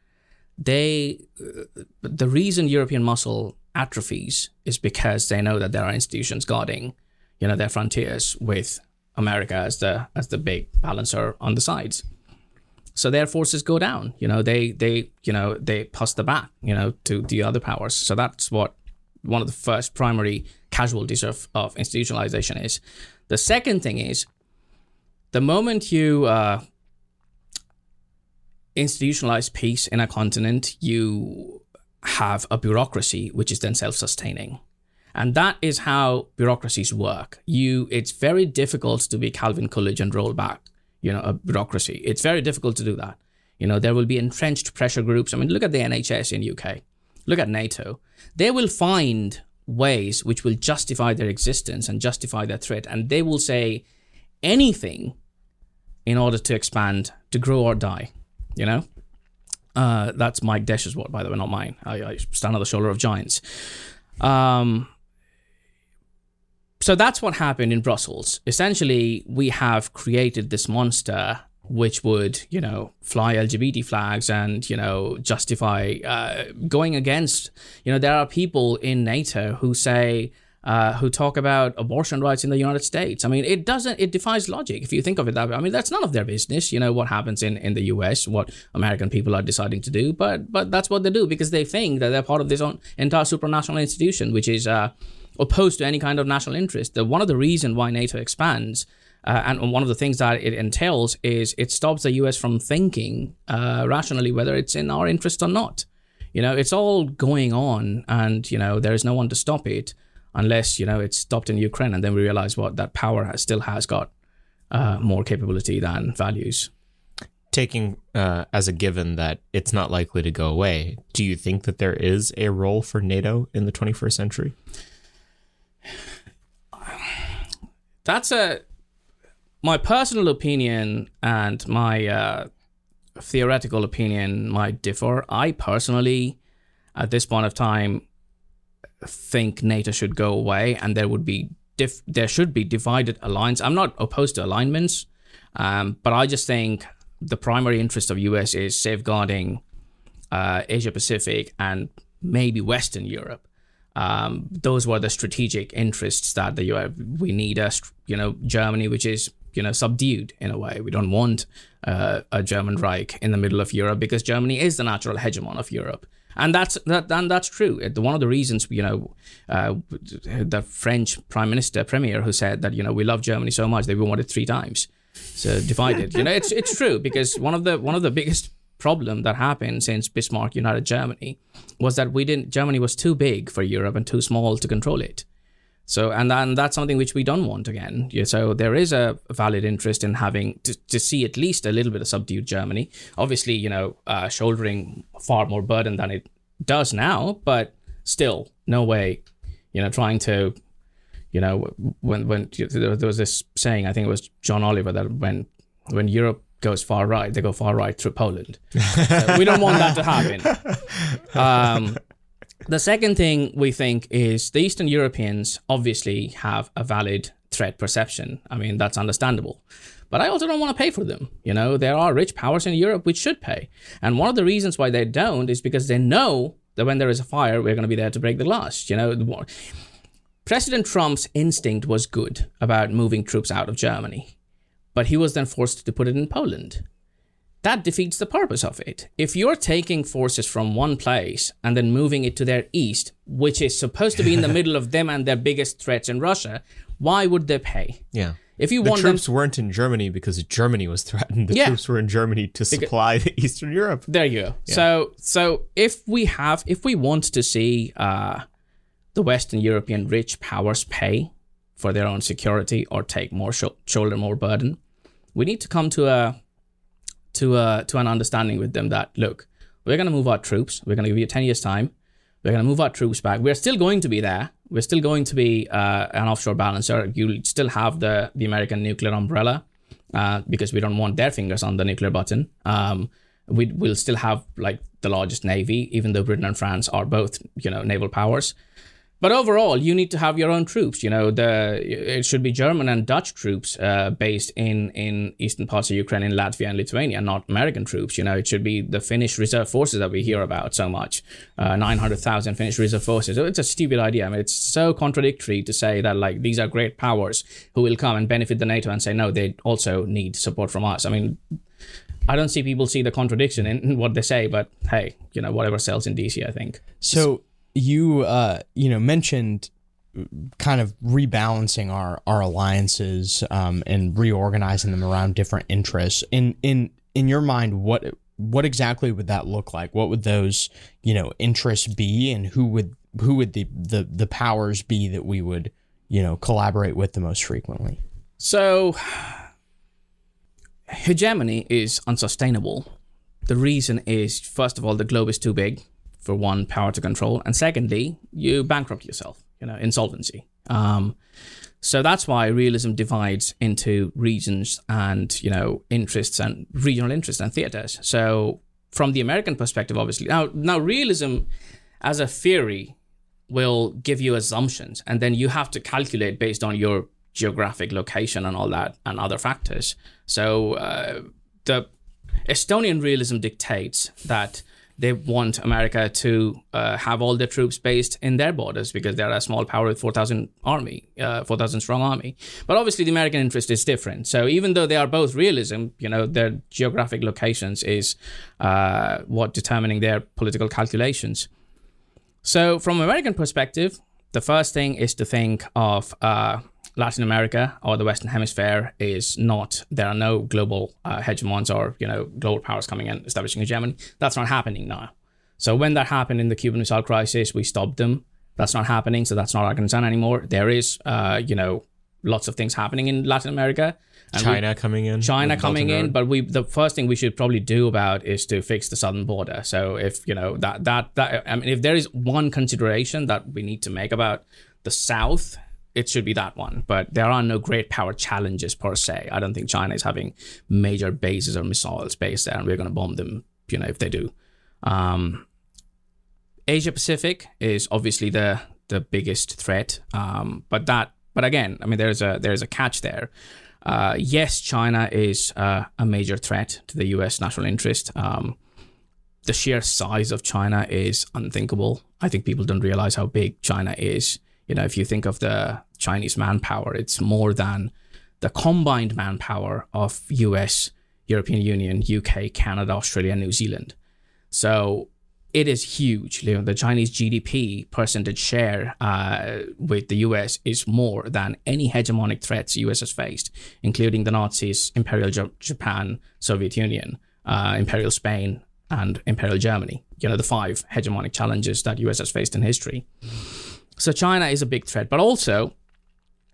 they, the reason European muscle atrophies is because they know that there are institutions guarding, you know, their frontiers with America as the as the big balancer on the sides. So their forces go down, you know, they they you know they pass the bat, you know, to the other powers. So that's what one of the first primary casualties of, of institutionalization is. The second thing is, the moment you uh, institutionalize peace in a continent, you have a bureaucracy which is then self-sustaining. And that is how bureaucracies work. You, it's very difficult to be Calvin Coolidge and roll back, you know, a bureaucracy. It's very difficult to do that. You know, there will be entrenched pressure groups. I mean, look at the N H S in U K. Look at NATO. They will find ways which will justify their existence and justify their threat. And they will say anything in order to expand, to grow or die, you know? Uh, that's Mike Desh's word, by the way, not mine. I, I stand on the shoulder of giants. Um... So that's what happened in Brussels. Essentially, we have created this monster which would, you know, fly L G B T flags and, you know, justify uh, going against, you know, there are people in NATO who say, uh, who talk about abortion rights in the United States. I mean, it doesn't, it defies logic if you think of it that way. I mean, that's none of their business, you know, what happens in, in the U S, what American people are deciding to do, but, but that's what they do because they think that they're part of this own entire supranational institution, which is... Uh, opposed to any kind of national interest. The, one of the reasons why NATO expands uh, and one of the things that it entails is it stops the U S from thinking uh, rationally whether it's in our interest or not. You know, it's all going on and, you know, there is no one to stop it unless, you know, it's stopped in Ukraine and then we realize what that power has, still has got uh, more capability than values. Taking uh, as a given that it's not likely to go away, do you think that there is a role for NATO in the twenty-first century? That's a my personal opinion and my uh, theoretical opinion might differ. I personally, at this point of time, think NATO should go away, and there would be diff- there should be divided alliance. I'm not opposed to alignments, um, but I just think the primary interest of U S is safeguarding uh, Asia Pacific and maybe Western Europe. Um, those were the strategic interests that the U S, we need a, you know, Germany, which is, you know, subdued in a way. We don't want uh, a German Reich in the middle of Europe because Germany is the natural hegemon of Europe. And that's that. And that's true. One of the reasons, you know, uh, the French prime minister, premier, who said that, you know, we love Germany so much that we want it three times. So divided, you know, it's it's true because one of the one of the biggest problem that happened since Bismarck united Germany was that we didn't, Germany was too big for Europe and too small to control it. So, and, and that's something which we don't want again. So there is a valid interest in having to, to see at least a little bit of subdued Germany, obviously, you know, uh, shouldering far more burden than it does now, but still no way, you know, trying to, you know, when, when there was this saying, I think it was John Oliver, that when, when Europe goes far right, they go far right through Poland. So we don't want that to happen. Um, The second thing we think is the Eastern Europeans obviously have a valid threat perception. I mean, that's understandable. But I also don't want to pay for them. You know, there are rich powers in Europe which should pay. And one of the reasons why they don't is because they know that when there is a fire, we're going to be there to break the glass. You know, President Trump's instinct was good about moving troops out of Germany, but he was then forced to put it in Poland. That defeats the purpose of it. If you're taking forces from one place and then moving it to their east, which is supposed to be in the middle of them and their biggest threats in Russia, why would they pay? Yeah. If you the want troops them... weren't in Germany because Germany was threatened. The yeah. troops were in Germany to supply because... Eastern Europe. There you go. Yeah. So, so if we have, if we want to see uh, the Western European rich powers pay for their own security or take more sh- shoulder more burden, we need to come to a to a to an understanding with them that look, we're going to move our troops. We're going to give you ten years time. We're going to move our troops back. We're still going to be there. We're still going to be uh, an offshore balancer. You'll still have the, the American nuclear umbrella uh, because we don't want their fingers on the nuclear button. Um, we will still have like the largest navy, even though Britain and France are both, you know, naval powers. But overall, you need to have your own troops. You know, the it should be German and Dutch troops uh, based in, in eastern parts of Ukraine, in Latvia and Lithuania, not American troops. You know, it should be the Finnish reserve forces that we hear about so much, uh, nine hundred thousand Finnish reserve forces. It's a stupid idea. I mean, it's so contradictory to say that, like, these are great powers who will come and benefit the NATO and say, no, they also need support from us. I mean, I don't see people see the contradiction in what they say, but hey, you know, whatever sells in D C, I think. So... You, uh, you know, mentioned kind of rebalancing our, our alliances um, and reorganizing them around different interests. In in in your mind, what what exactly would that look like? What would those, you know, interests be, and who would who would the, the, the powers be that we would, you know, collaborate with the most frequently? So, hegemony is unsustainable. The reason is, first of all, the globe is too big for one, power to control, and secondly, you bankrupt yourself, you know, insolvency. Um, so that's why realism divides into regions and, you know, interests and regional interests and theaters. So from the American perspective, obviously, now, now realism as a theory will give you assumptions, and then you have to calculate based on your geographic location and all that and other factors. So uh, the Estonian realism dictates that they want America to uh, have all their troops based in their borders because they're a small power with four thousand army, uh, four thousand strong army. But obviously the American interest is different. So even though they are both realism, you know, their geographic locations is uh, what determining their political calculations. So from American perspective, the first thing is to think of uh, Latin America or the Western Hemisphere is not, there are no global uh, hegemons or, you know, global powers coming and establishing hegemony. That's not happening now. So when that happened in the Cuban Missile Crisis, we stopped them. That's not happening. So that's not our concern anymore. There is, uh, you know, lots of things happening in Latin America. And China we, coming in. China coming in. But we the first thing we should probably do about is to fix the southern border. So if, you know, that, that, that, I mean, if there is one consideration that we need to make about the South, it should be that one, but there are no great power challenges per se. I don't think China is having major bases or missiles based there, and we're going to bomb them, you know, if they do. Um, Asia Pacific is obviously the the biggest threat, um, but that, but again, I mean, there's a there's a catch there. Uh, yes, China is uh, a major threat to the U S national interest. Um, the sheer size of China is unthinkable. I think people don't realize how big China is. You know, if you think of the Chinese manpower, it's more than the combined manpower of U S, European Union, U K, Canada, Australia, and New Zealand. So it is huge. You know, the Chinese G D P percentage share uh, with the U S is more than any hegemonic threats the U S has faced, including the Nazis, Imperial J- Japan, Soviet Union, uh, Imperial Spain, and Imperial Germany. You know, the five hegemonic challenges that U S has faced in history. So China is a big threat, but also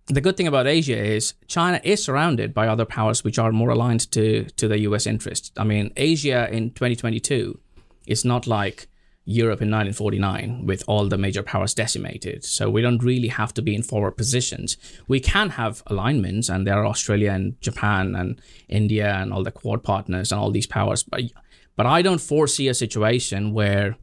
the good thing about Asia is China is surrounded by other powers which are more aligned to, to the U S interests. I mean, Asia in twenty twenty-two is not like Europe in nineteen forty-nine with all the major powers decimated. So we don't really have to be in forward positions. We can have alignments, and there are Australia and Japan and India and all the Quad partners and all these powers. But, but I don't foresee a situation where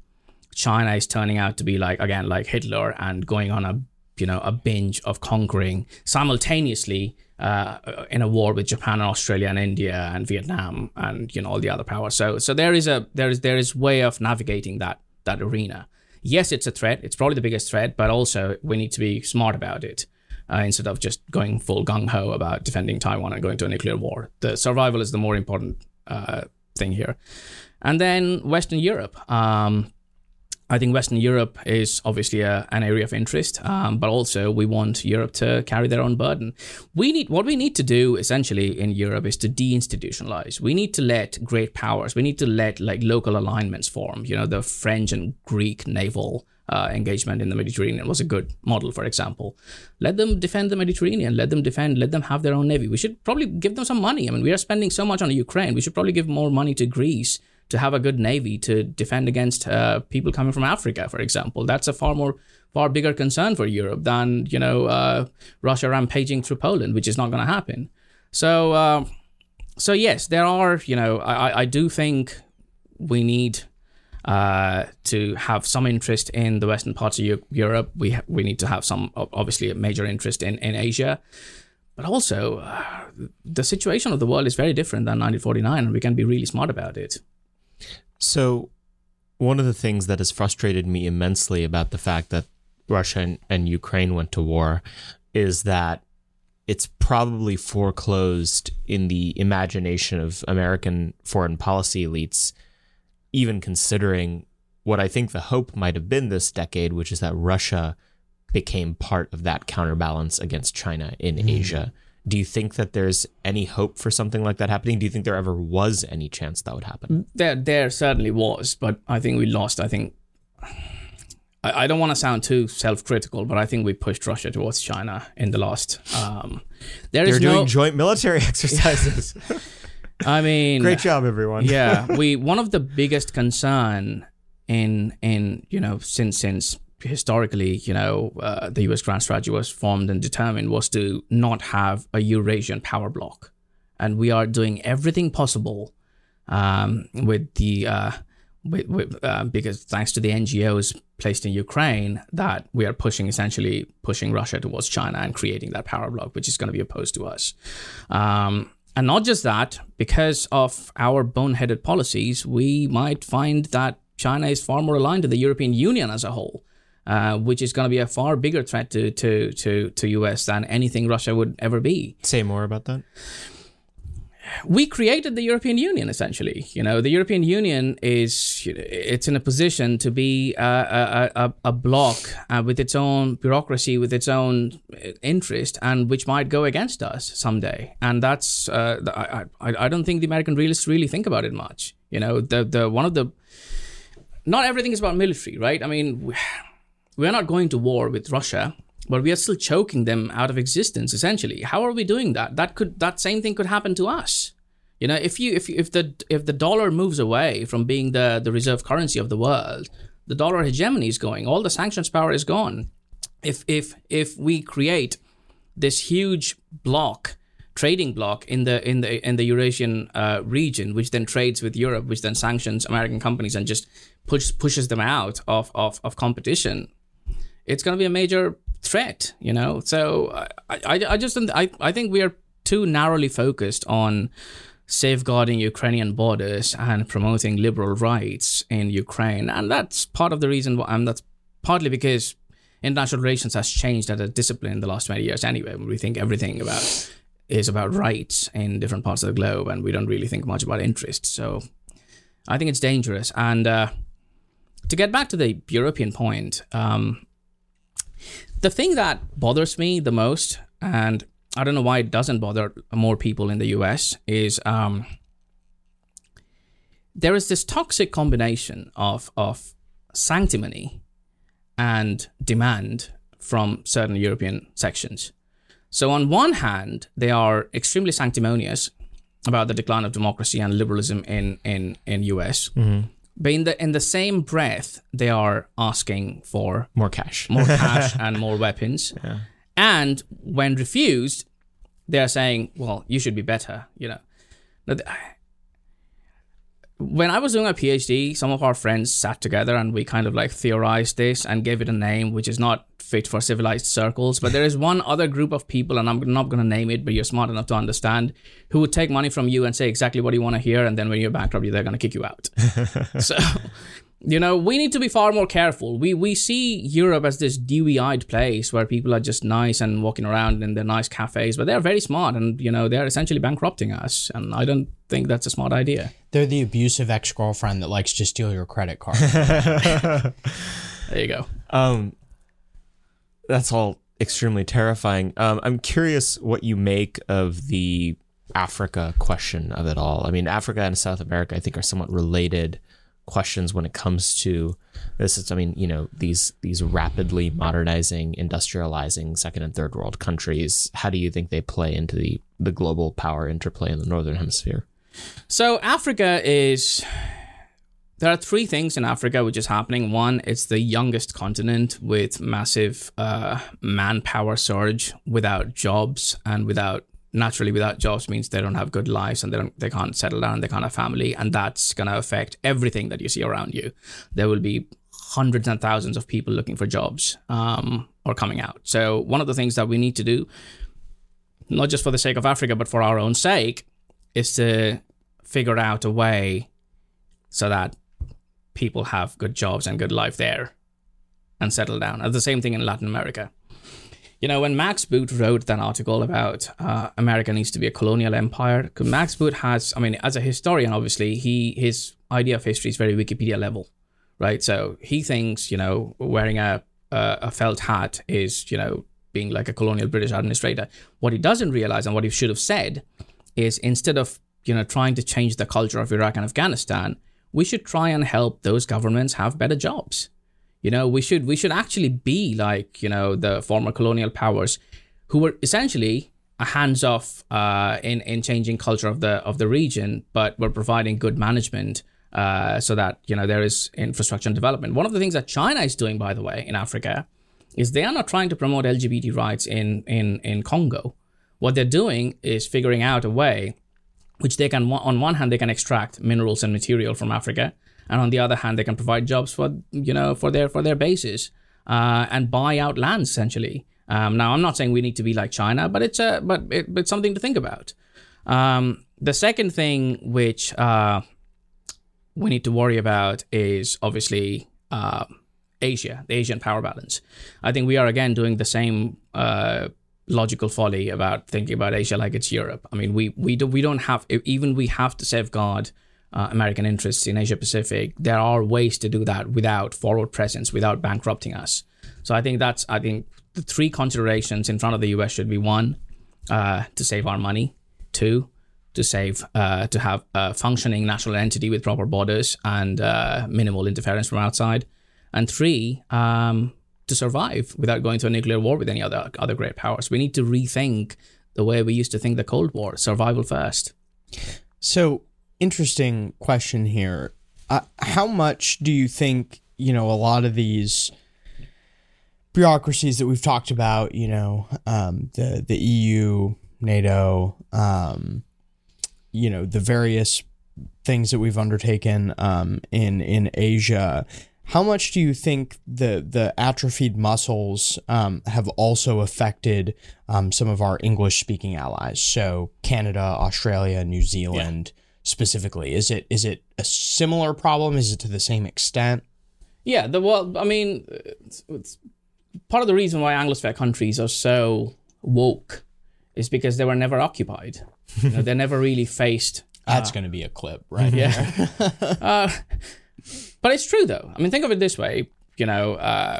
China is turning out to be like, again, like Hitler, and going on a, you know, a binge of conquering simultaneously uh, in a war with Japan and Australia and India and Vietnam and, you know, all the other powers. So, so there is a, there is, there is way of navigating that, that arena. Yes, it's a threat. It's probably the biggest threat, but also we need to be smart about it uh, instead of just going full gung-ho about defending Taiwan and going to a nuclear war. The survival is the more important uh, thing here. And then Western Europe. Um, I think Western Europe is obviously a, an area of interest, um, but also we want Europe to carry their own burden. We need, what we need to do essentially in Europe is to deinstitutionalize. We need to let great powers, we need to let like local alignments form. You know, the French and Greek naval uh, engagement in the Mediterranean was a good model, for example. Let them defend the Mediterranean, let them defend, let them have their own navy. We should probably give them some money. I mean, we are spending so much on Ukraine, we should probably give more money to Greece to have a good navy to defend against uh, people coming from Africa, for example. That's a far more, far bigger concern for Europe than, you know, uh, Russia rampaging through Poland, which is not going to happen. So, uh, so yes, there are, you know, I, I do think we need uh, to have some interest in the western parts of Europe. We ha- we need to have some, obviously, a major interest in, in Asia. But also, uh, the situation of the world is very different than nineteen forty-nine, and we can be really smart about it. So one of the things that has frustrated me immensely about the fact that Russia and, and Ukraine went to war is that it's probably foreclosed in the imagination of American foreign policy elites, even considering what I think the hope might have been this decade, which is that Russia became part of that counterbalance against China in mm. Asia. Do you think that there's any hope for something like that happening? Do you think there ever was any chance that would happen? There there certainly was, but I think we lost. I think, I, I don't want to sound too self-critical, but I think we pushed Russia towards China in the last. Um, there They're is doing no, joint military exercises. I mean. Great job, everyone. yeah, we one of the biggest concern in, in you know, since since. historically, you know, uh, the U S Grand Strategy was formed and determined was to not have a Eurasian power bloc. And we are doing everything possible um, with the, uh, with, with, uh, because thanks to the N G Os placed in Ukraine, that we are pushing, essentially pushing Russia towards China and creating that power bloc, which is going to be opposed to us. Um, and not just that, because of our boneheaded policies, we might find that China is far more aligned to the European Union as a whole. Uh, which is going to be a far bigger threat to to to to U S than anything Russia would ever be. Say more about that. We created the European Union, essentially. You know, the European Union is it's in a position to be a a, a, a bloc uh, with its own bureaucracy, with its own interest, and which might go against us someday. And that's uh, I, I I don't think the American realists really think about it much. You know, the the one of the not everything is about military, right? I mean. We, We're not going to war with Russia, but we are still choking them out of existence, essentially. How are we doing that? That could that same thing could happen to us. You know, if you if if the if the dollar moves away from being the, the reserve currency of the world, the dollar hegemony is going, all the sanctions power is gone. If if if we create this huge block, trading block in the in the in the Eurasian uh, region, which then trades with Europe, which then sanctions American companies and just push, pushes them out of, of, of competition. It's going to be a major threat, you know. So I, I, I just, I, I think we are too narrowly focused on safeguarding Ukrainian borders and promoting liberal rights in Ukraine, and that's part of the reason why. And that's partly because international relations has changed as a discipline in the last twenty years. Anyway, we think everything about is about rights in different parts of the globe, and we don't really think much about interest. So I think it's dangerous. And uh, to get back to the European point. Um, The thing that bothers me the most, and I don't know why it doesn't bother more people in the U S, is um, there is this toxic combination of, of sanctimony and demand from certain European sections. So on one hand, they are extremely sanctimonious about the decline of democracy and liberalism in, in, in U S, mm-hmm. But in the in the same breath, they are asking for more cash, more cash and more weapons. Yeah. And when refused, they are saying, "Well, you should be better." You know, when I was doing a PhD, some of our friends sat together and we kind of like theorized this and gave it a name, which is not fit for civilized circles. But there is one other group of people, and I'm not going to name it, but you're smart enough to understand, who would take money from you and say exactly what you want to hear. And then when you're bankrupt, they're going to kick you out. So, you know, we need to be far more careful. We we see Europe as this dewy-eyed place where people are just nice and walking around in their nice cafes, but they're very smart and, you know, they're essentially bankrupting us. And I don't think that's a smart idea. They're the abusive ex-girlfriend that likes to steal your credit card. There you go. Um, that's all extremely terrifying. Um, I'm curious what you make of the Africa question of it all. I mean, Africa and South America, I think, are somewhat related questions when it comes to this. Is, I mean, you know, these these rapidly modernizing, industrializing second and third world countries, how do you think they play into the, the global power interplay in the Northern Hemisphere? So Africa is, there are three things in Africa which is happening. One, it's the youngest continent with massive uh, manpower surge without jobs, and without naturally without jobs means they don't have good lives and they don't, they can't settle down, they can't have family, and that's going to affect everything that you see around you. There will be hundreds and thousands of people looking for jobs um, or coming out. So one of the things that we need to do, not just for the sake of Africa, but for our own sake, is to figure out a way so that people have good jobs and good life there and settle down. And the same thing in Latin America. You know, when Max Boot wrote that article about uh, America needs to be a colonial empire, Max Boot has, I mean, as a historian, obviously, he his idea of history is very Wikipedia level, right? So he thinks, you know, wearing a uh, a felt hat is, you know, being like a colonial British administrator. What he doesn't realize and what he should have said is, instead of, you know, trying to change the culture of Iraq and Afghanistan, we should try and help those governments have better jobs. You know, we should we should actually be like, you know, the former colonial powers, who were essentially hands off uh, in in changing culture of the of the region, but were providing good management uh, so that, you know, there is infrastructure and development. One of the things that China is doing, by the way, in Africa, is they are not trying to promote L G B T rights in in in Congo. What they're doing is figuring out a way which they can, on one hand, they can extract minerals and material from Africa, and on the other hand, they can provide jobs for, you know, for their for their bases uh, and buy out land, essentially. Um, now, I'm not saying we need to be like China, but it's a but it, it's something to think about. Um, the second thing which uh, we need to worry about is obviously uh, Asia, the Asian power balance. I think we are again doing the same uh, logical folly about thinking about Asia like it's Europe. I mean, we we do we don't have even we have to safeguard Uh, American interests in Asia Pacific. There are ways to do that without forward presence, without bankrupting us. So I think that's, I think the three considerations in front of the U S should be: one, uh, to save our money; two, to save, uh, to have a functioning national entity with proper borders and uh, minimal interference from outside; and three, um, to survive without going to a nuclear war with any other other great powers. We need to rethink the way we used to think the Cold War: survival first. So, interesting question here. Uh, how much do you think, you know, a lot of these bureaucracies that we've talked about, you know, um, the, the E U, NATO, um, you know, the various things that we've undertaken um, in, in Asia, how much do you think the the atrophied muscles um, have also affected um, some of our English-speaking allies? So Canada, Australia, New Zealand... Yeah. Specifically, is it is it a similar problem? Is it to the same extent? Yeah, the well, I mean, it's, it's part of the reason why Anglosphere countries are so woke is because they were never occupied. You know, they never really faced. That's uh, going to be a clip, right? Yeah. uh, but it's true, though. I mean, think of it this way. You know, uh,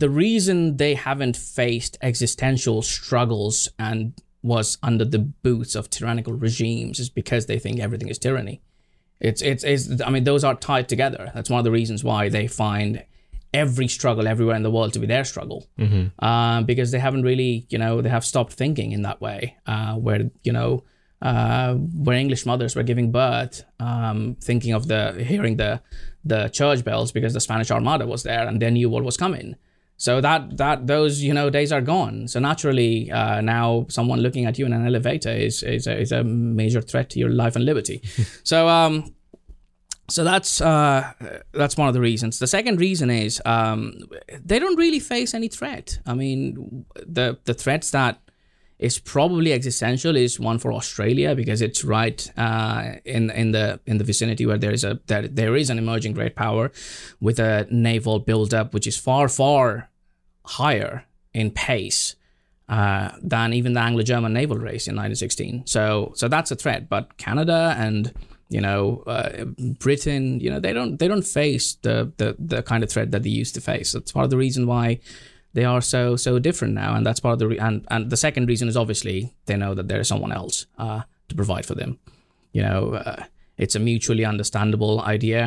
the reason they haven't faced existential struggles and was under the boots of tyrannical regimes is because they think everything is tyranny. It's, it's, it's, I mean, those are tied together. That's one of the reasons why they find every struggle everywhere in the world to be their struggle. Mm-hmm. Uh, because they haven't really, you know, they have stopped thinking in that way, uh, where, you know, uh, where English mothers were giving birth, um, thinking of the, hearing the, the church bells because the Spanish Armada was there and they knew what was coming. So that that those, you know, days are gone. So naturally, uh, now someone looking at you in an elevator is is a, is a major threat to your life and liberty. So um, So that's uh, that's one of the reasons. The second reason is um, they don't really face any threat. I mean, the the threats that is probably existential is one for Australia, because it's right uh, in in the in the vicinity where there is a that there is an emerging great power with a naval buildup which is far far higher in pace uh, than even the Anglo-German naval race in nineteen sixteen. So so that's a threat. But Canada and You know, uh, Britain, you know, they don't they don't face the, the the kind of threat that they used to face. That's part of the reason why they are so so different now, and that's part of the re- and and the second reason is obviously they know that there is someone else uh, to provide for them. You know, uh, it's a mutually understandable idea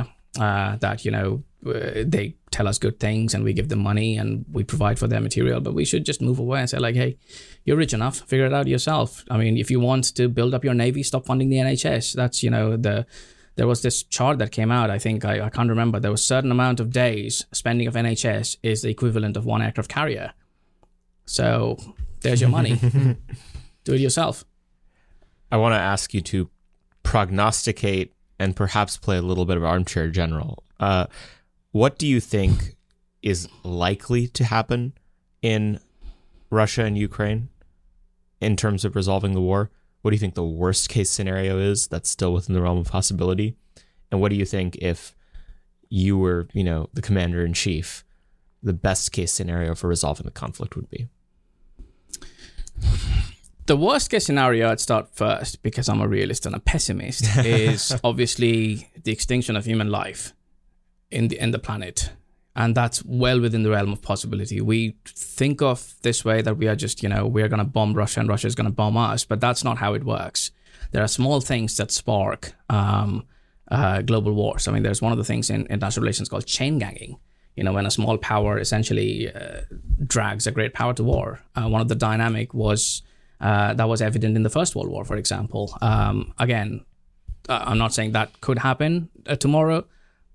uh, that you know uh, they tell us good things and we give them money and we provide for their material, but we should just move away and say like, hey, you're rich enough, figure it out yourself. I mean, if you want to build up your navy, stop funding the N H S. That's, you know, the there was this chart that came out, I think, I, I can't remember, there was a certain amount of days spending of N H S is the equivalent of one aircraft carrier. So there's your money. Do it yourself. I want to ask you to prognosticate and perhaps play a little bit of armchair general. Uh, What do you think is likely to happen in Russia and Ukraine in terms of resolving the war? What do you think the worst case scenario is that's still within the realm of possibility? And what do you think if you were, you know, the commander in chief, the best case scenario for resolving the conflict would be? The worst case scenario, I'd start first because I'm a realist and a pessimist, is obviously the extinction of human life. In the in the planet, and that's well within the realm of possibility. We think of this way that we are just, you know, we're going to bomb Russia and Russia is going to bomb us, but that's not how it works. There are small things that spark um, uh, global wars. I mean, there's one of the things in international relations called chain ganging. You know, when a small power essentially uh, drags a great power to war. Uh, one of the dynamic was uh, that was evident in the First World War, for example. Um, again, I'm not saying that could happen uh, tomorrow.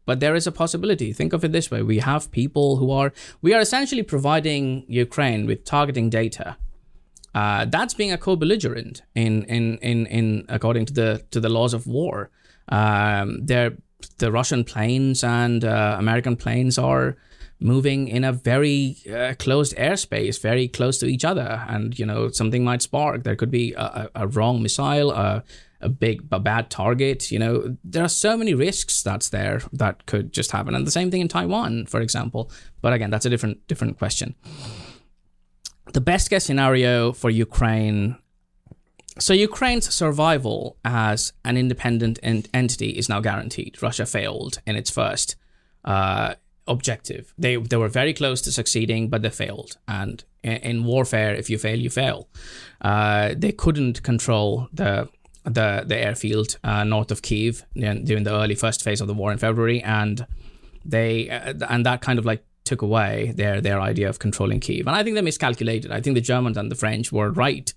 But there is a possibility. Think of it this way. We have people who are, we are essentially providing Ukraine with targeting data. Uh, that's being a co-belligerent in, in, in, in according to the to the laws of war. Um, they're, the Russian planes and uh, American planes are moving in a very uh, closed airspace, very close to each other. And, you know, something might spark. There could be a, a, a wrong missile, a, a big, a bad target. You know, there are so many risks that's there that could just happen. And the same thing in Taiwan, for example. But again, that's a different, different question. The best case scenario for Ukraine. So Ukraine's survival as an independent en- entity is now guaranteed. Russia failed in its first uh, objective. They they were very close to succeeding, but they failed. And in, in warfare, if you fail, you fail. Uh, they couldn't control the the the airfield uh, north of Kyiv during the early first phase of the war in February, and they uh, and that kind of like took away their their idea of controlling Kyiv. And I think they miscalculated. I think the Germans and the French were right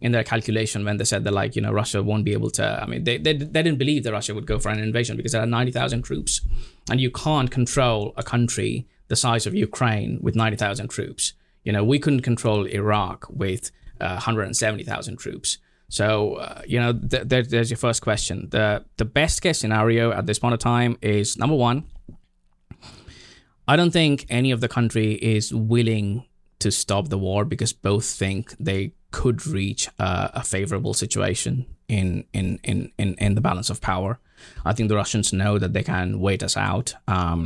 in their calculation when they said that, like, you know, Russia won't be able to. I mean, they they, they didn't believe that Russia would go for an invasion because there are ninety thousand troops, and you can't control a country the size of Ukraine with ninety thousand troops. You know, we couldn't control Iraq with uh, one hundred seventy thousand troops. So, uh, you know, th- th- there's your first question. The the best case scenario at this point of time is, number one, I don't think any of the country is willing to stop the war because both think they could reach uh, a favorable situation in, in, in, in, in the balance of power. I think the Russians know that they can wait us out um,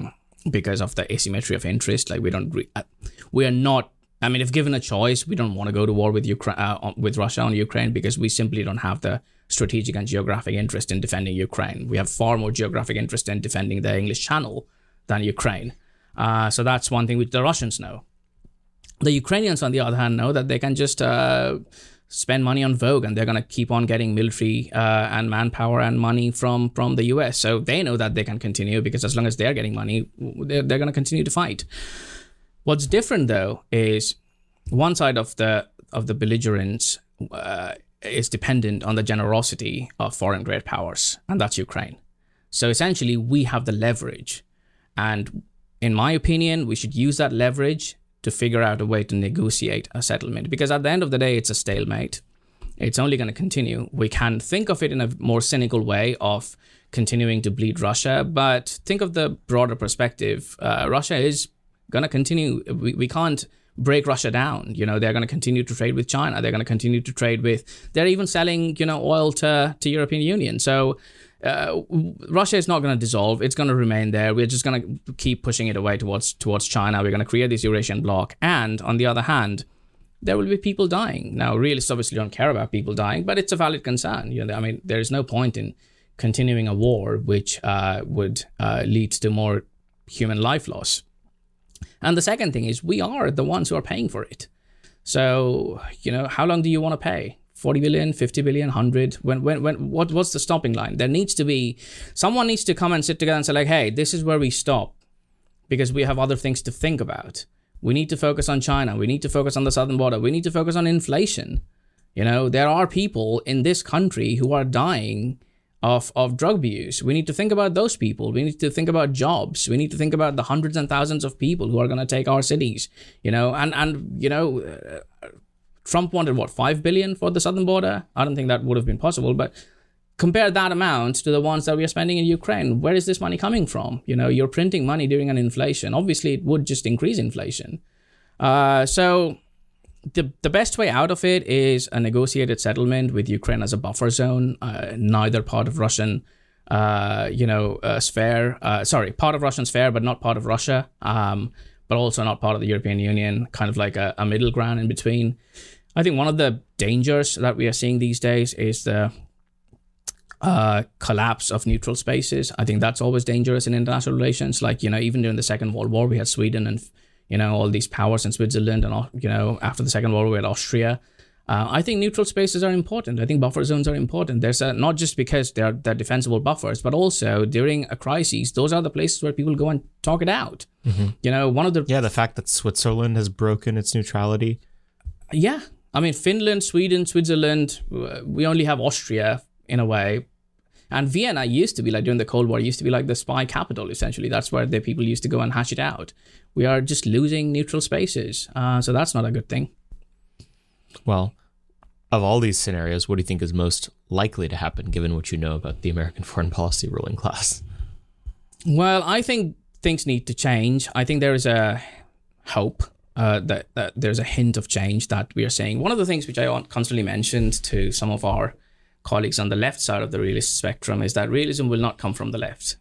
because of the asymmetry of interest. Like, we don't, re- we are not, I mean, if given a choice, we don't want to go to war with Ukraine, uh, with Russia on Ukraine, because we simply don't have the strategic and geographic interest in defending Ukraine. We have far more geographic interest in defending the English Channel than Ukraine. Uh, so that's one thing which the Russians know. The Ukrainians, on the other hand, know that they can just uh, spend money on Vogue, and they're going to keep on getting military uh, and manpower and money from, from the U S. So they know that they can continue, because as long as they're getting money, they're, they're going to continue to fight. What's different, though, is one side of the of the belligerents uh, is dependent on the generosity of foreign great powers, and that's Ukraine. So essentially, we have the leverage, and in my opinion, we should use that leverage to figure out a way to negotiate a settlement, because at the end of the day, it's a stalemate. It's only going to continue. We can think of it in a more cynical way of continuing to bleed Russia. But think of the broader perspective. Uh, Russia is going to continue. We, we can't break Russia down. You know, they're going to continue to trade with China. They're going to continue to trade with, they're even selling, you know, oil to, to European Union. So uh, Russia is not going to dissolve. It's going to remain there. We're just going to keep pushing it away towards towards China. We're going to create this Eurasian bloc. And on the other hand, there will be people dying. Now, realists obviously don't care about people dying, but it's a valid concern. You know, I mean, there is no point in continuing a war which uh, would uh, lead to more human life loss. And the second thing is we are the ones who are paying for it. So, you know, how long do you want to pay? forty billion, fifty billion, one hundred? When, when, when, what, what's the stopping line? There needs to be, someone needs to come and sit together and say like, hey, this is where we stop because we have other things to think about. We need to focus on China. We need to focus on the southern border. We need to focus on inflation. You know, there are people in this country who are dying of, of drug abuse. We need to think about those people. We need to think about jobs. We need to think about the hundreds and thousands of people who are going to take our cities, you know, and, and you know, uh, Trump wanted, what, five billion dollars for the southern border? I don't think that would have been possible, but compare that amount to the ones that we are spending in Ukraine. Where is this money coming from? You know, you're printing money during an inflation. Obviously, it would just increase inflation. Uh, so the the best way out of it is a negotiated settlement with Ukraine as a buffer zone. Uh, neither part of Russian, uh, you know, uh, sphere. Uh, sorry, part of Russian sphere, but not part of Russia. Um, but also not part of the European Union. Kind of like a, a middle ground in between. I think one of the dangers that we are seeing these days is the Uh, collapse of neutral spaces. I think that's always dangerous in international relations. Like, you know, even during the Second World War, we had Sweden and, you know, all these powers in Switzerland. And, you know, after the Second World War, we had Austria. Uh, I think neutral spaces are important. I think buffer zones are important. There's a, not just because they're, they're defensible buffers, but also during a crisis, those are the places where people go and talk it out. Mm-hmm. You know, one of the... Yeah, the fact that Switzerland has broken its neutrality. Yeah. I mean, Finland, Sweden, Switzerland, we only have Austria in a way. And Vienna used to be like, during the Cold War, used to be like the spy capital, essentially. That's where the people used to go and hash it out. We are just losing neutral spaces. Uh, so that's not a good thing. Well, of all these scenarios, what do you think is most likely to happen, given what you know about the American foreign policy ruling class? Well, I think things need to change. I think there is a hope uh, that, that there's a hint of change that we are seeing. One of the things which I constantly mentioned to some of our colleagues on the left side of the realist spectrum is that realism will not come from the left,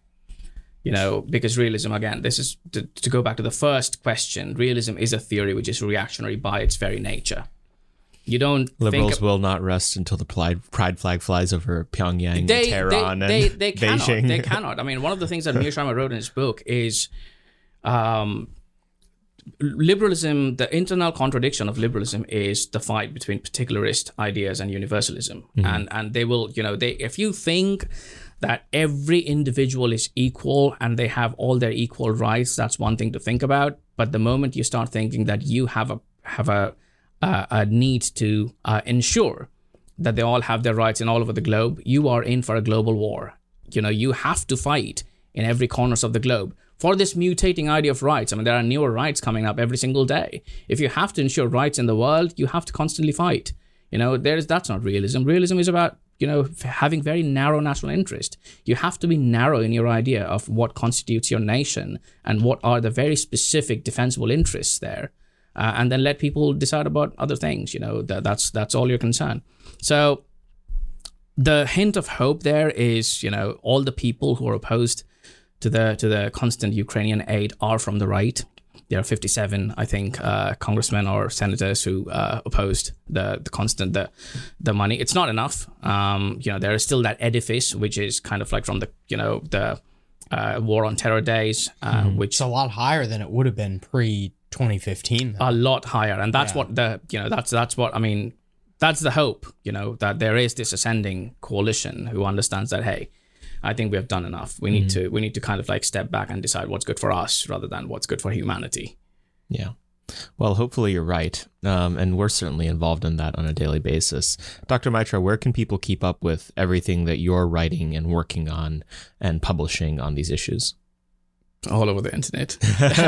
you know, because realism, again, this is to, to go back to the first question. Realism is a theory which is reactionary by its very nature. You don't liberals think ab- will not rest until the pride, pride flag flies over Pyongyang, they, and Tehran, they, they, and they, they Beijing. Cannot, they cannot. I mean, one of the things that Neil Schreimer wrote in his book is um, liberalism, the internal contradiction of liberalism is the fight between particularist ideas and universalism. Mm-hmm. And and they will, you know, they if you think that every individual is equal and they have all their equal rights, that's one thing to think about. But the moment you start thinking that you have a have a a, a need to uh, ensure that they all have their rights in all over the globe, you are in for a global war. You know, you have to fight in every corners of the globe for this mutating idea of rights. I mean, there are newer rights coming up every single day. If you have to ensure rights in the world, you have to constantly fight. You know, there is that's not realism. Realism is about, you know, having very narrow national interest. You have to be narrow in your idea of what constitutes your nation and what are the very specific defensible interests there. Uh, and then let people decide about other things. You know, that, that's that's all your concern. So the hint of hope there is, you know, all the people who are opposed to the to the constant Ukrainian aid are from the right. There are fifty-seven, I think, uh, congressmen or senators who uh, opposed the the constant the the money. It's not enough. Um, you know, there is still that edifice which is kind of like from the you know the uh, war on terror days, uh, mm. which it's a lot higher than it would have been pre twenty fifteen. A lot higher, and that's yeah. what the you know that's that's what I mean. That's the hope, you know, that there is this ascending coalition who understands that, hey, I think we have done enough. We need mm-hmm. to we need to kind of like step back and decide what's good for us rather than what's good for humanity. Yeah. Well, hopefully you're right. Um, and we're certainly involved in that on a daily basis. Doctor Maitra, where can people keep up with everything that you're writing and working on and publishing on these issues? All over the internet.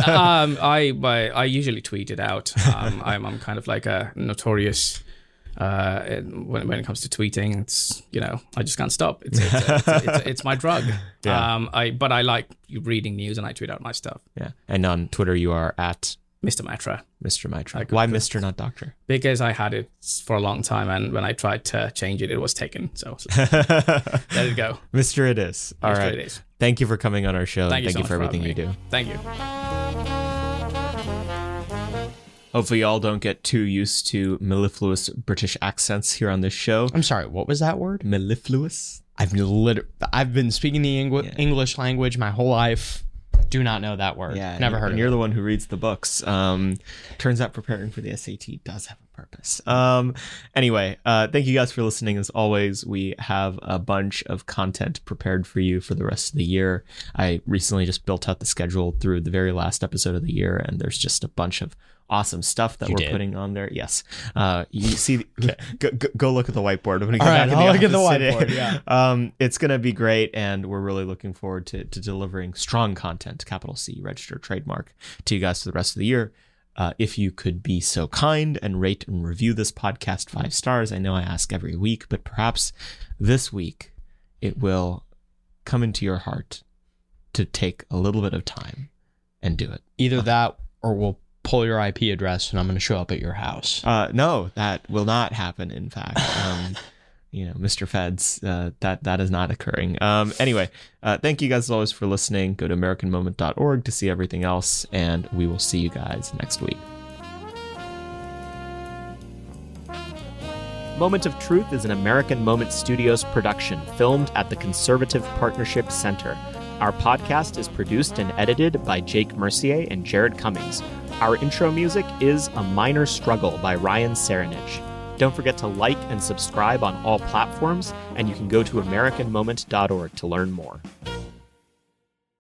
um, I, I I usually tweet it out. Um, I'm, I'm kind of like a notorious... Uh, and when, when it comes to tweeting, it's, you know, I just can't stop. It's it's, it's, it's, it's, it's my drug. Yeah. Um, I but I like reading news and I tweet out my stuff. Yeah. And on Twitter, you are at Mister Maitra. Mister Maitra. Why Mister, not Doctor? Because I had it for a long time, and when I tried to change it, it was taken. So, so let it go. Mister It is. All Mister right. It is. Thank you for coming on our show. Thank and you, thank so you for everything you do. Thank you. Hopefully y'all don't get too used to mellifluous British accents here on this show. I'm sorry, what was that word? Mellifluous? I've lit- I've been speaking the Eng- yeah. English language my whole life. Do not know that word. Yeah, never heard of it. You're the one who reads the books. Um, turns out preparing for the S A T does have a purpose. Um, anyway, uh, thank you guys for listening. As always, we have a bunch of content prepared for you for the rest of the year. I recently just built out the schedule through the very last episode of the year, and there's just a bunch of awesome stuff that you we're did. putting on there. Yes. Uh, you see, okay. go, go, go look at the whiteboard. I'm going to go All back right, I'll look at the whiteboard. Yeah. Um, it's going to be great. And we're really looking forward to, to delivering strong content, capital C, registered trademark, to you guys for the rest of the year. Uh, if you could be so kind and rate and review this podcast five stars. I know I ask every week, but perhaps this week it will come into your heart to take a little bit of time and do it. Either that or we'll pull your I P address and I'm going to show up at your house. Uh, no, that will not happen. In fact, um, you know, Mister Feds, uh, that, that is not occurring. Um, anyway, uh, thank you guys as always for listening. Go to American Moment dot org to see everything else. And we will see you guys next week. Moment of Truth is an American Moment Studios production filmed at the Conservative Partnership Center. Our podcast is produced and edited by Jake Mercier and Jared Cummings. Our intro music is A Minor Struggle by Ryan Serenich. Don't forget to like and subscribe on all platforms, and you can go to American Moment dot org to learn more.